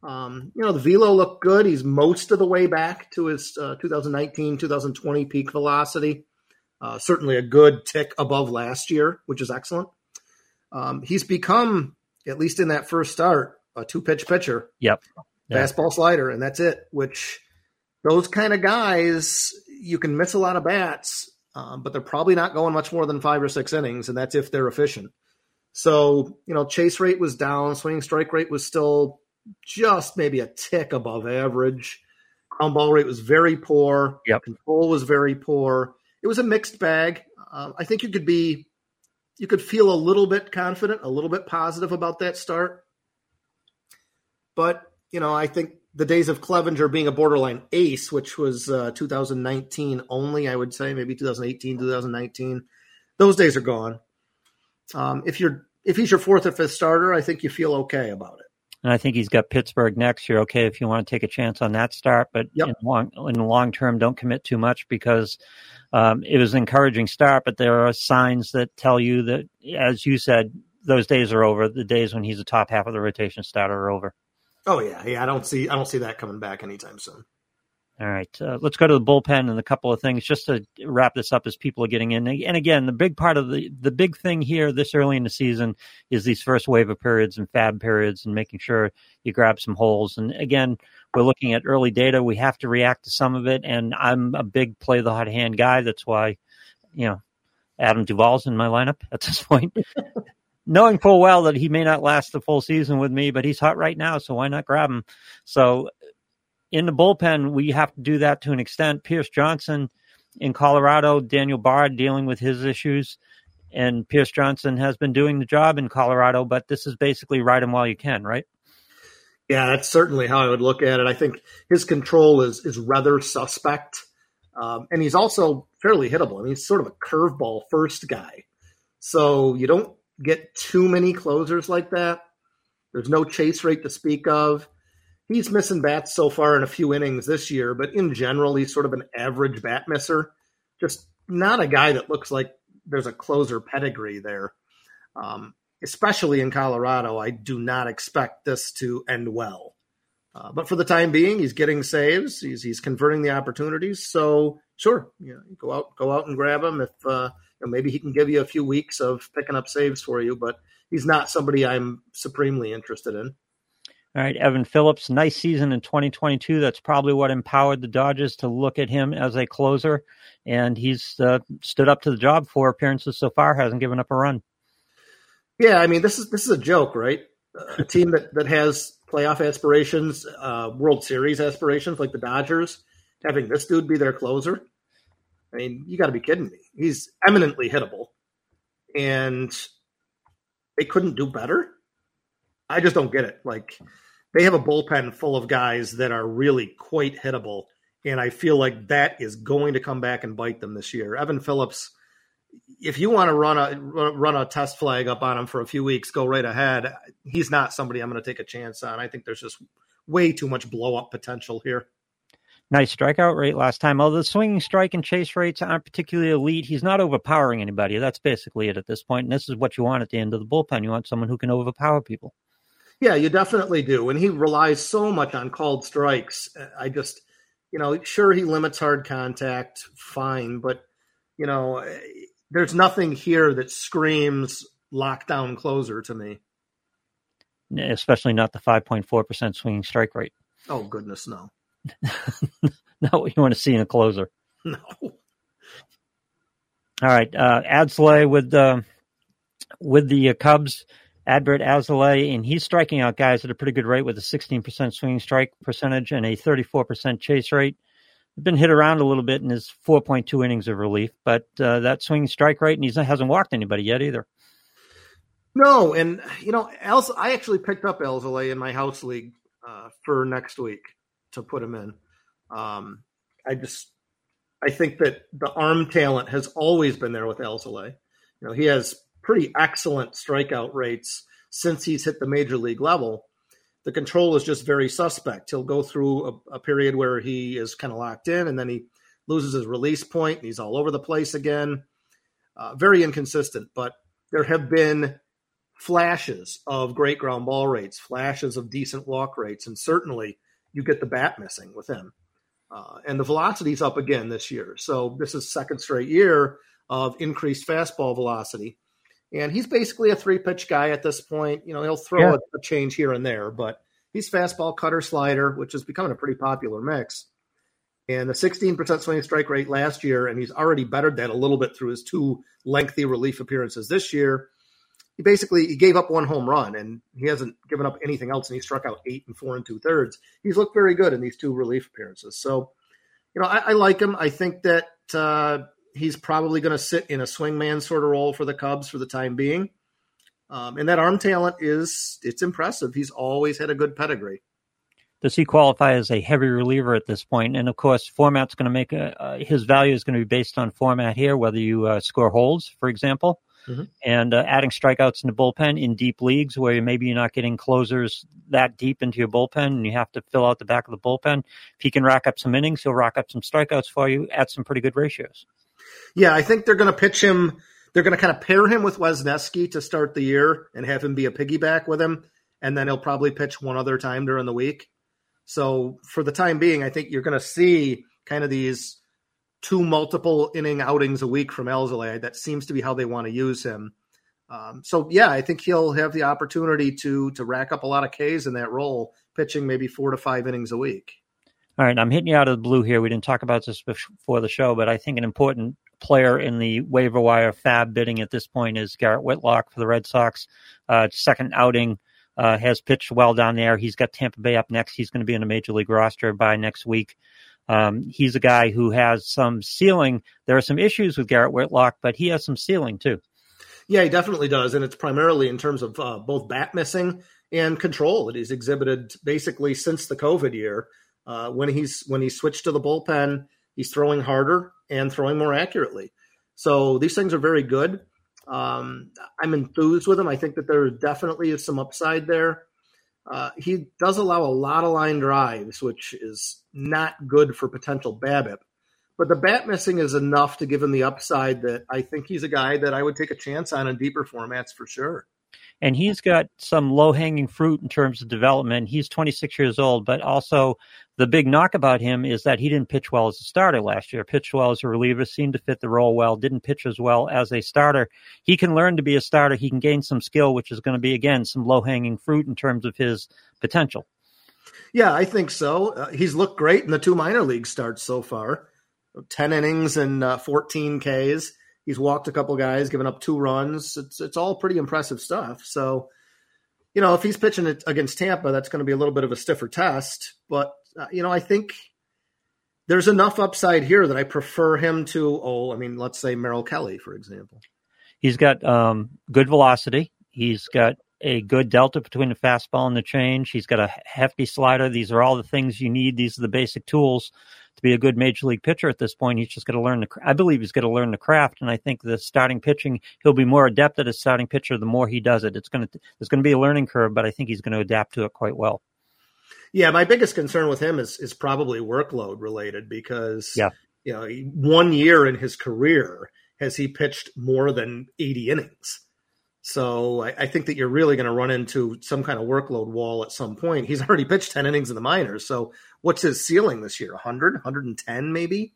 You know, the velo looked good. He's most of the way back to his 2019, 2020 peak velocity. Certainly a good tick above last year, which is excellent. He's become, at least in that first start, a two-pitch pitcher. Yep. Fastball, slider, and that's it, which those kind of guys, you can miss a lot of bats. But they're probably not going much more than 5 or 6 innings, and that's if they're efficient. So, you know, chase rate was down. Swinging strike rate was still just maybe a tick above average. Ground ball rate was very poor. Yep. Control was very poor. It was a mixed bag. I think you could feel a little bit confident, a little bit positive about that start. But, you know, I think the days of Clevenger being a borderline ace, which was 2019 only, I would say, maybe 2018, 2019, those days are gone. If he's your fourth or fifth starter, I think you feel okay about it. And I think he's got Pittsburgh next year. Okay, if you want to take a chance on that start, but in the long term, don't commit too much because it was an encouraging start, but there are signs that tell you that, as you said, those days are over. The days when he's the top half of the rotation starter are over. Oh, yeah. I don't see that coming back anytime soon. All right. Let's go to the bullpen and a couple of things just to wrap this up as people are getting in. And again, the big part of the big thing here this early in the season is these first waiver periods and FAB periods and making sure you grab some holes. And again, we're looking at early data. We have to react to some of it. And I'm a big play the hot hand guy. That's why, you know, Adam Duvall's in my lineup at this point. Knowing full well that he may not last the full season with me, but he's hot right now, so why not grab him? So in the bullpen, we have to do that to an extent. Pierce Johnson in Colorado, Daniel Bard dealing with his issues, and Pierce Johnson has been doing the job in Colorado, but this is basically ride him while you can, right? Yeah, that's certainly how I would look at it. I think his control is rather suspect, and he's also fairly hittable. I mean, he's sort of a curveball first guy, so you don't get too many closers like that. There's no chase rate to speak of. He's missing bats so far in a few innings this year, but in general, he's sort of an average bat misser. Just not a guy that looks like there's a closer pedigree there. Especially in Colorado, I do not expect this to end well. But for the time being, he's getting saves. He's converting the opportunities. So sure, you know, go out and grab him if maybe he can give you a few weeks of picking up saves for you, but he's not somebody I'm supremely interested in. All right, Evan Phillips, nice season in 2022. That's probably what empowered the Dodgers to look at him as a closer, and he's stood up to the job. 4 appearances so far, hasn't given up a run. Yeah, I mean, this is a joke, right? A team that has playoff aspirations, World Series aspirations like the Dodgers, having this dude be their closer. I mean, you got to be kidding me. He's eminently hittable, and they couldn't do better. I just don't get it. Like, they have a bullpen full of guys that are really quite hittable, and I feel like that is going to come back and bite them this year. Evan Phillips, if you want to run a test flag up on him for a few weeks, go right ahead. He's not somebody I'm going to take a chance on. I think there's just way too much blow-up potential here. Nice strikeout rate last time. Although the swinging strike and chase rates aren't particularly elite, he's not overpowering anybody. That's basically it at this point. And this is what you want at the end of the bullpen. You want someone who can overpower people. Yeah, you definitely do. And he relies so much on called strikes. I just, you know, sure, he limits hard contact, fine. But, you know, there's nothing here that screams lockdown closer to me. Especially not the 5.4% swinging strike rate. Oh, goodness, no. Not what you want to see in a closer. No. All right. Adsley with the Cubs, Adbert Adsley, and he's striking out guys at a pretty good rate with a 16% swinging strike percentage and a 34% chase rate. He's been hit around a little bit in his 4.2 innings of relief, but that swinging strike rate, and he hasn't walked anybody yet either. No, and, you know, I actually picked up Adsley in my house league for next week to put him in. I think that the arm talent has always been there with Adsley. You know, he has pretty excellent strikeout rates since he's hit the major league level. The control is just very suspect. He'll go through a period where he is kind of locked in, and then he loses his release point, and he's all over the place again. Very inconsistent, but there have been flashes of great ground ball rates, flashes of decent walk rates, and certainly you get the bat missing with him. And the velocity's up again this year. So this is second straight year of increased fastball velocity. And he's basically a three-pitch guy at this point. You know, he'll throw a change here and there, but he's fastball, cutter, slider, which is becoming a pretty popular mix. And the 16% swinging strike rate last year, and he's already bettered that a little bit through his two lengthy relief appearances this year. He gave up one home run, and he hasn't given up anything else, and he struck out 8 and 4 2/3. He's looked very good in these two relief appearances. So, you know, I like him. I think that he's probably going to sit in a swingman sort of role for the Cubs for the time being. And that arm talent it's impressive. He's always had a good pedigree. Does he qualify as a heavy reliever at this point? And, of course, format's going to make his value is going to be based on format here, whether you score holds, for example. Mm-hmm. And adding strikeouts in the bullpen in deep leagues where maybe you're not getting closers that deep into your bullpen and you have to fill out the back of the bullpen. If he can rack up some innings, he'll rack up some strikeouts for you at some pretty good ratios. Yeah, I think they're going to pitch him. They're going to kind of pair him with Wesneski to start the year and have him be a piggyback with him. And then he'll probably pitch one other time during the week. So for the time being, I think you're going to see kind of these two multiple inning outings a week from Adsley. That seems to be how they want to use him. So, yeah, I think he'll have the opportunity to rack up a lot of Ks in that role, pitching maybe 4 to 5 innings a week. All right, I'm hitting you out of the blue here. We didn't talk about this before the show, but I think an important player in the waiver wire fab bidding at this point is Garrett Whitlock for the Red Sox. Second outing, has pitched well down there. He's got Tampa Bay up next. He's going to be in the major league roster by next week. He's a guy who has some ceiling. There are some issues with Garrett Whitlock, but he has some ceiling too. Yeah, he definitely does. And it's primarily in terms of both bat missing and control that he's exhibited basically since the COVID year. When he switched to the bullpen, he's throwing harder and throwing more accurately. So these things are very good. I'm enthused with him. I think that there definitely is some upside there. He does allow a lot of line drives, which is not good for potential BABIP. But the bat missing is enough to give him the upside that I think he's a guy that I would take a chance on in deeper formats for sure. And he's got some low-hanging fruit in terms of development. He's 26 years old, but also the big knock about him is that he didn't pitch well as a starter last year. Pitched well as a reliever, seemed to fit the role well, didn't pitch as well as a starter. He can learn to be a starter. He can gain some skill, which is going to be, again, some low-hanging fruit in terms of his potential. Yeah, I think so. He's looked great in the two minor league starts so far. 10 innings and 14 Ks. He's walked a couple guys, given up 2 runs. It's all pretty impressive stuff. So, you know, if he's pitching it against Tampa, that's going to be a little bit of a stiffer test. But, you know, I think there's enough upside here that I prefer him to, let's say Merrill Kelly, for example. He's got good velocity. He's got a good delta between the fastball and the change. He's got a hefty slider. These are all the things you need. These are the basic tools to be a good major league pitcher at this point. He's just going to learn the, I believe he's going to learn the craft. And I think the starting pitching, he'll be more adept at his starting pitcher the more he does it. It's going to be a learning curve, but I think he's going to adapt to it quite well. Yeah. My biggest concern with him is probably workload related because, you know, 1 year in his career has he pitched more than 80 innings. So I think that you're really going to run into some kind of workload wall at some point. He's already pitched 10 innings in the minors. So what's his ceiling this year? 100, 110 maybe?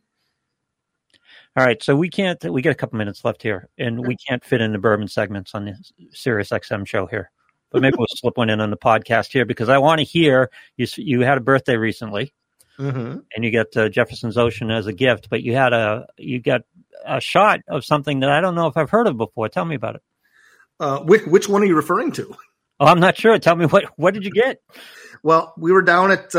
All right. So we got a couple minutes left here, and we can't fit in the bourbon segments on the SiriusXM show here. But maybe we'll slip one in on the podcast here because I want to hear, you had a birthday recently. Mm-hmm. And you get Jefferson's Ocean as a gift, but you got a shot of something that I don't know if I've heard of before. Tell me about it. Which one are you referring to? Oh, I'm not sure. Tell me what did you get? Well, we were down at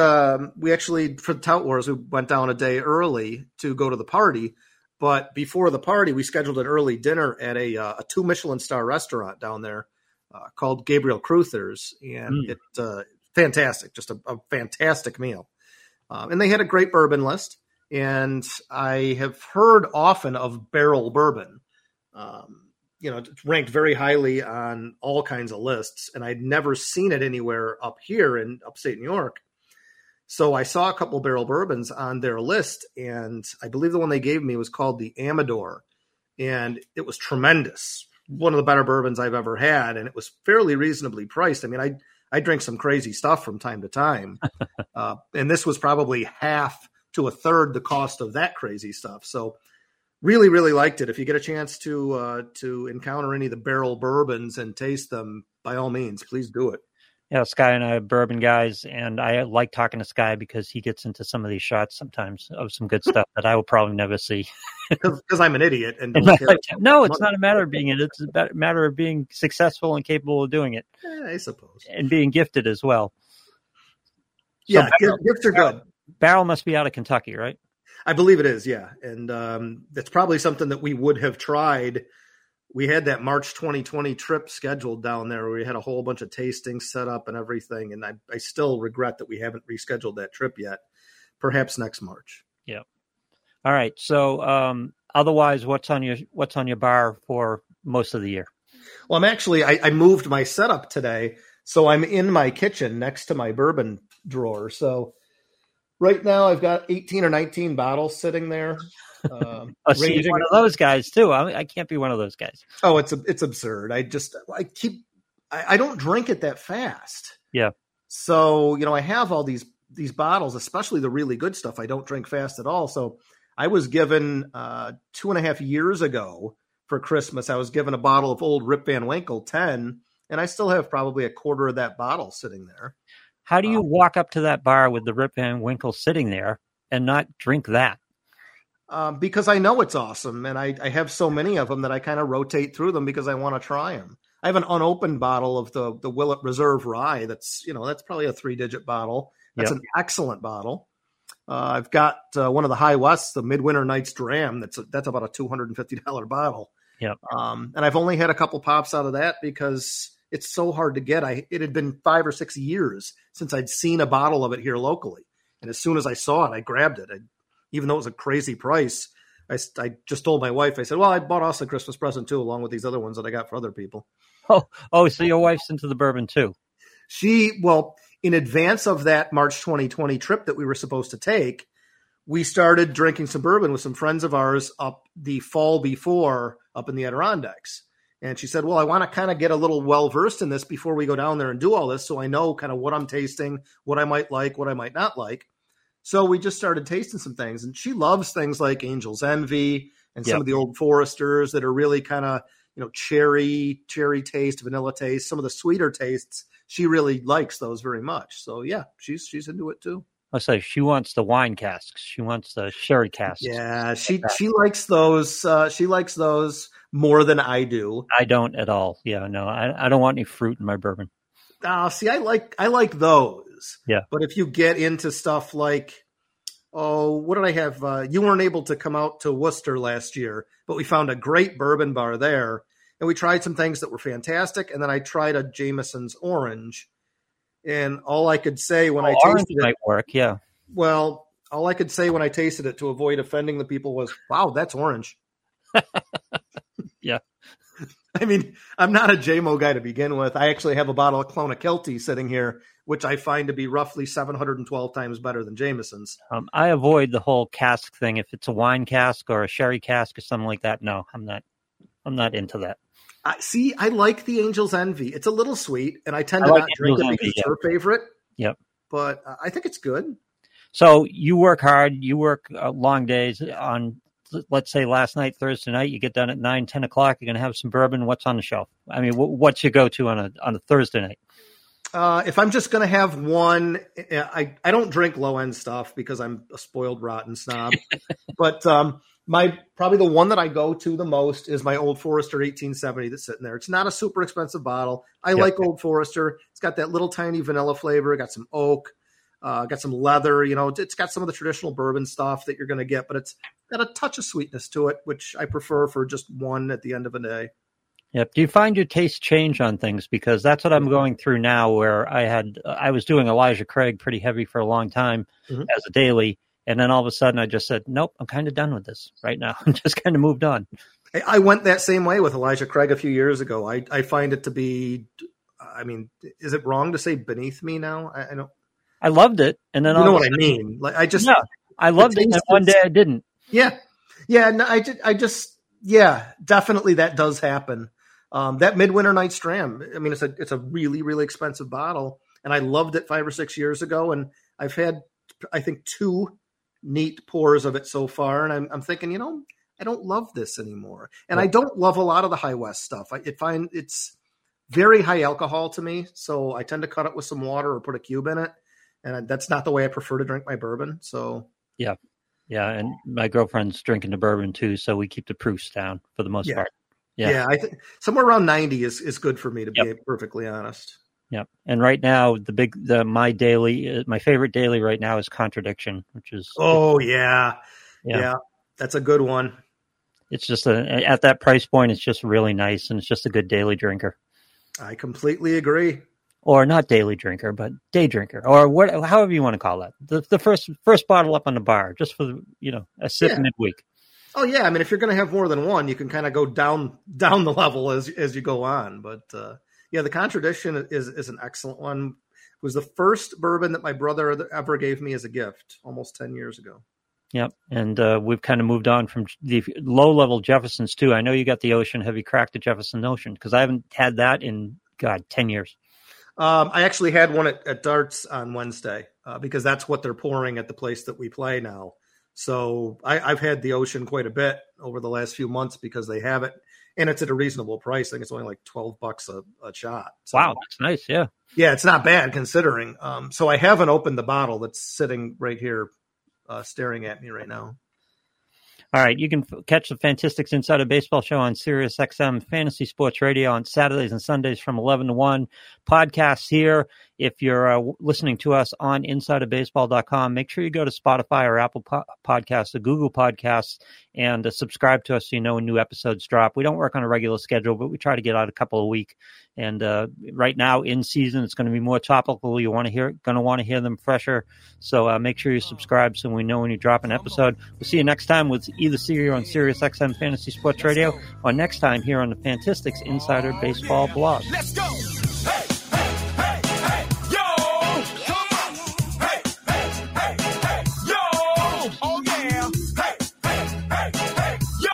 we actually for the Tout Wars we went down a day early to go to the party, but before the party we scheduled an early dinner at a 2 Michelin star restaurant down there called Gabriel Cruther's, and it's fantastic, just a fantastic meal. And they had a great bourbon list, and I have heard often of Barrel Bourbon. You know, it's ranked very highly on all kinds of lists, and I'd never seen it anywhere up here in upstate New York. So I saw a couple Barrel Bourbons on their list, and I believe the one they gave me was called the Amador, and it was tremendous. One of the better bourbons I've ever had, and it was fairly reasonably priced. I mean, I drink some crazy stuff from time to time, and this was probably half to a third the cost of that crazy stuff. So really, really liked it. If you get a chance to encounter any of the Barrel Bourbons and taste them, by all means, please do it. Yeah, Sky and I are bourbon guys, and I like talking to Sky because he gets into some of these shots sometimes of some good stuff that I will probably never see. Because I'm an idiot. And no, it's not a matter of being it. It's a matter of being successful and capable of doing it. I suppose. And being gifted as well. So yeah, gifts are good. Barrel must be out of Kentucky, right? I believe it is, yeah. And that's probably something that we would have tried. We had that March 2020 trip scheduled down there where we had a whole bunch of tastings set up and everything. And I still regret that we haven't rescheduled that trip yet. Perhaps next March. Yeah. All right. So otherwise, what's on your bar for most of the year? Well, I moved my setup today. So I'm in my kitchen next to my bourbon drawer. So right now I've got 18 or 19 bottles sitting there. You're one of those guys too. I can't be one of those guys. Oh, it's absurd. I don't drink it that fast. Yeah. So, you know, I have all these bottles, especially the really good stuff. I don't drink fast at all. So I was given 2.5 years ago for Christmas, I was given a bottle of old Rip Van Winkle 10, and I still have probably a quarter of that bottle sitting there. How do you walk up to that bar with the Rip Van Winkle sitting there and not drink that? Because I know it's awesome, and I have so many of them that I kind of rotate through them because I want to try them. I have an unopened bottle of the Willett Reserve Rye. That's probably a 3-digit bottle. That's an excellent bottle. I've got one of the High Wests, the Midwinter Night's Dram. That's about a $250 bottle. Yeah. And I've only had a couple pops out of that because it's so hard to get. It had been 5 or 6 years since I'd seen a bottle of it here locally, and as soon as I saw it, I grabbed it. Even though it was a crazy price, I just told my wife, I said, well, I bought us a Christmas present too, along with these other ones that I got for other people. Oh, so your wife's into the bourbon too. In advance of that March 2020 trip that we were supposed to take, we started drinking some bourbon with some friends of ours up the fall before up in the Adirondacks. And she said, well, I want to kind of get a little well-versed in this before we go down there and do all this so I know kind of what I'm tasting, what I might like, what I might not like. So we just started tasting some things, and she loves things like Angel's Envy and some of the Old Foresters that are really kind of, you know, cherry taste, vanilla taste, some of the sweeter tastes. She really likes those very much. So yeah, she's into it too. I say she wants the wine casks. She wants the sherry casks. Yeah, she likes those. She likes those more than I do. I don't at all. Yeah, no, I don't want any fruit in my bourbon. I like those. Yeah. But if you get into stuff like, what did I have? You weren't able to come out to Worcester last year, but we found a great bourbon bar there. And we tried some things that were fantastic. And then I tried a Jameson's Orange. And all I could say when I tasted it might work, yeah. Well, all I could say when I tasted it to avoid offending the people was, wow, that's orange. Yeah. I mean, I'm not a JMO guy to begin with. I actually have a bottle of Clonakilty sitting here, which I find to be roughly 712 times better than Jameson's. I avoid the whole cask thing. If it's a wine cask or a sherry cask or something like that, no, I'm not into that. See, I like the Angel's Envy. It's a little sweet, and I tend to not drink it because it's her favorite. Yep. But I think it's good. So you work hard. You work long days on, let's say, last night, Thursday night. You get done at 9, 10 o'clock. You're going to have some bourbon. What's on the shelf? I mean, what's your go-to on a Thursday night? If I'm just going to have one, I don't drink low-end stuff because I'm a spoiled, rotten snob. But probably the one that I go to the most is my Old Forester 1870 that's sitting there. It's not a super expensive bottle. I like Old Forester. It's got that little tiny vanilla flavor. It got some oak. Got some leather, you know, it's got some of the traditional bourbon stuff that you're going to get, but it's got a touch of sweetness to it, which I prefer for just one at the end of a day. Yep. Do you find your taste change on things? Because that's what I'm going through now, where I was doing Elijah Craig pretty heavy for a long time as a daily. And then all of a sudden I just said, nope, I'm kind of done with this right now. I'm just kind of moved on. I went that same way with Elijah Craig a few years ago. I find it to be, I mean, is it wrong to say beneath me now? I don't. I loved it, and then you know what I mean. Like I loved it, and one day I didn't. Yeah. No, I just definitely that does happen. That Midwinter Night's Dram. I mean, it's a really, really expensive bottle, and I loved it 5 or 6 years ago, and I've had I think 2 neat pours of it so far, and I'm thinking, you know, I don't love this anymore, and I don't love a lot of the High West stuff. It's very high alcohol to me, so I tend to cut it with some water or put a cube in it. And that's not the way I prefer to drink my bourbon. So yeah, and my girlfriend's drinking the bourbon too, so we keep the proofs down for the most part. Yeah, I think somewhere around 90 is good for me to be perfectly honest. Yep. And right now, my favorite daily right now is Contradiction, which is yeah, that's a good one. It's just at that price point, it's just really nice, and it's just a good daily drinker. I completely agree. Or not daily drinker, but day drinker, or however you want to call that. The first bottle up on the bar, just for a sip midweek. Oh yeah, I mean if you're going to have more than one, you can kind of go down the level as you go on. But the Contradiction is an excellent one. It was the first bourbon that my brother ever gave me as a gift, almost 10 years ago. Yep, and we've kind of moved on from the low-level Jeffersons too. I know you got the Ocean. Have you cracked the Jefferson Ocean? Because I haven't had that in 10 years. I actually had one at Darts on Wednesday because that's what they're pouring at the place that we play now. So I've had the Ocean quite a bit over the last few months because they have it, and it's at a reasonable price. I think it's only like $12 a shot. So, wow, that's nice, yeah. Yeah, it's not bad considering. So I haven't opened the bottle that's sitting right here staring at me right now. All right, you can catch the Fantastics Insider Baseball Show on SiriusXM Fantasy Sports Radio on Saturdays and Sundays from 11 to 1. Podcasts here. If you're listening to us on insiderbaseball.com, make sure you go to Spotify or Apple Podcasts or Google Podcasts and subscribe to us so you know when new episodes drop. We don't work on a regular schedule, but we try to get out a couple a week. And right now in season, it's going to be more topical. You're going to want to hear them fresher. So make sure you subscribe so we know when you drop an episode. We'll see you next time with either see you on SiriusXM Fantasy Sports Radio or next time here on the Fantastics Insider Baseball blog. Let's go!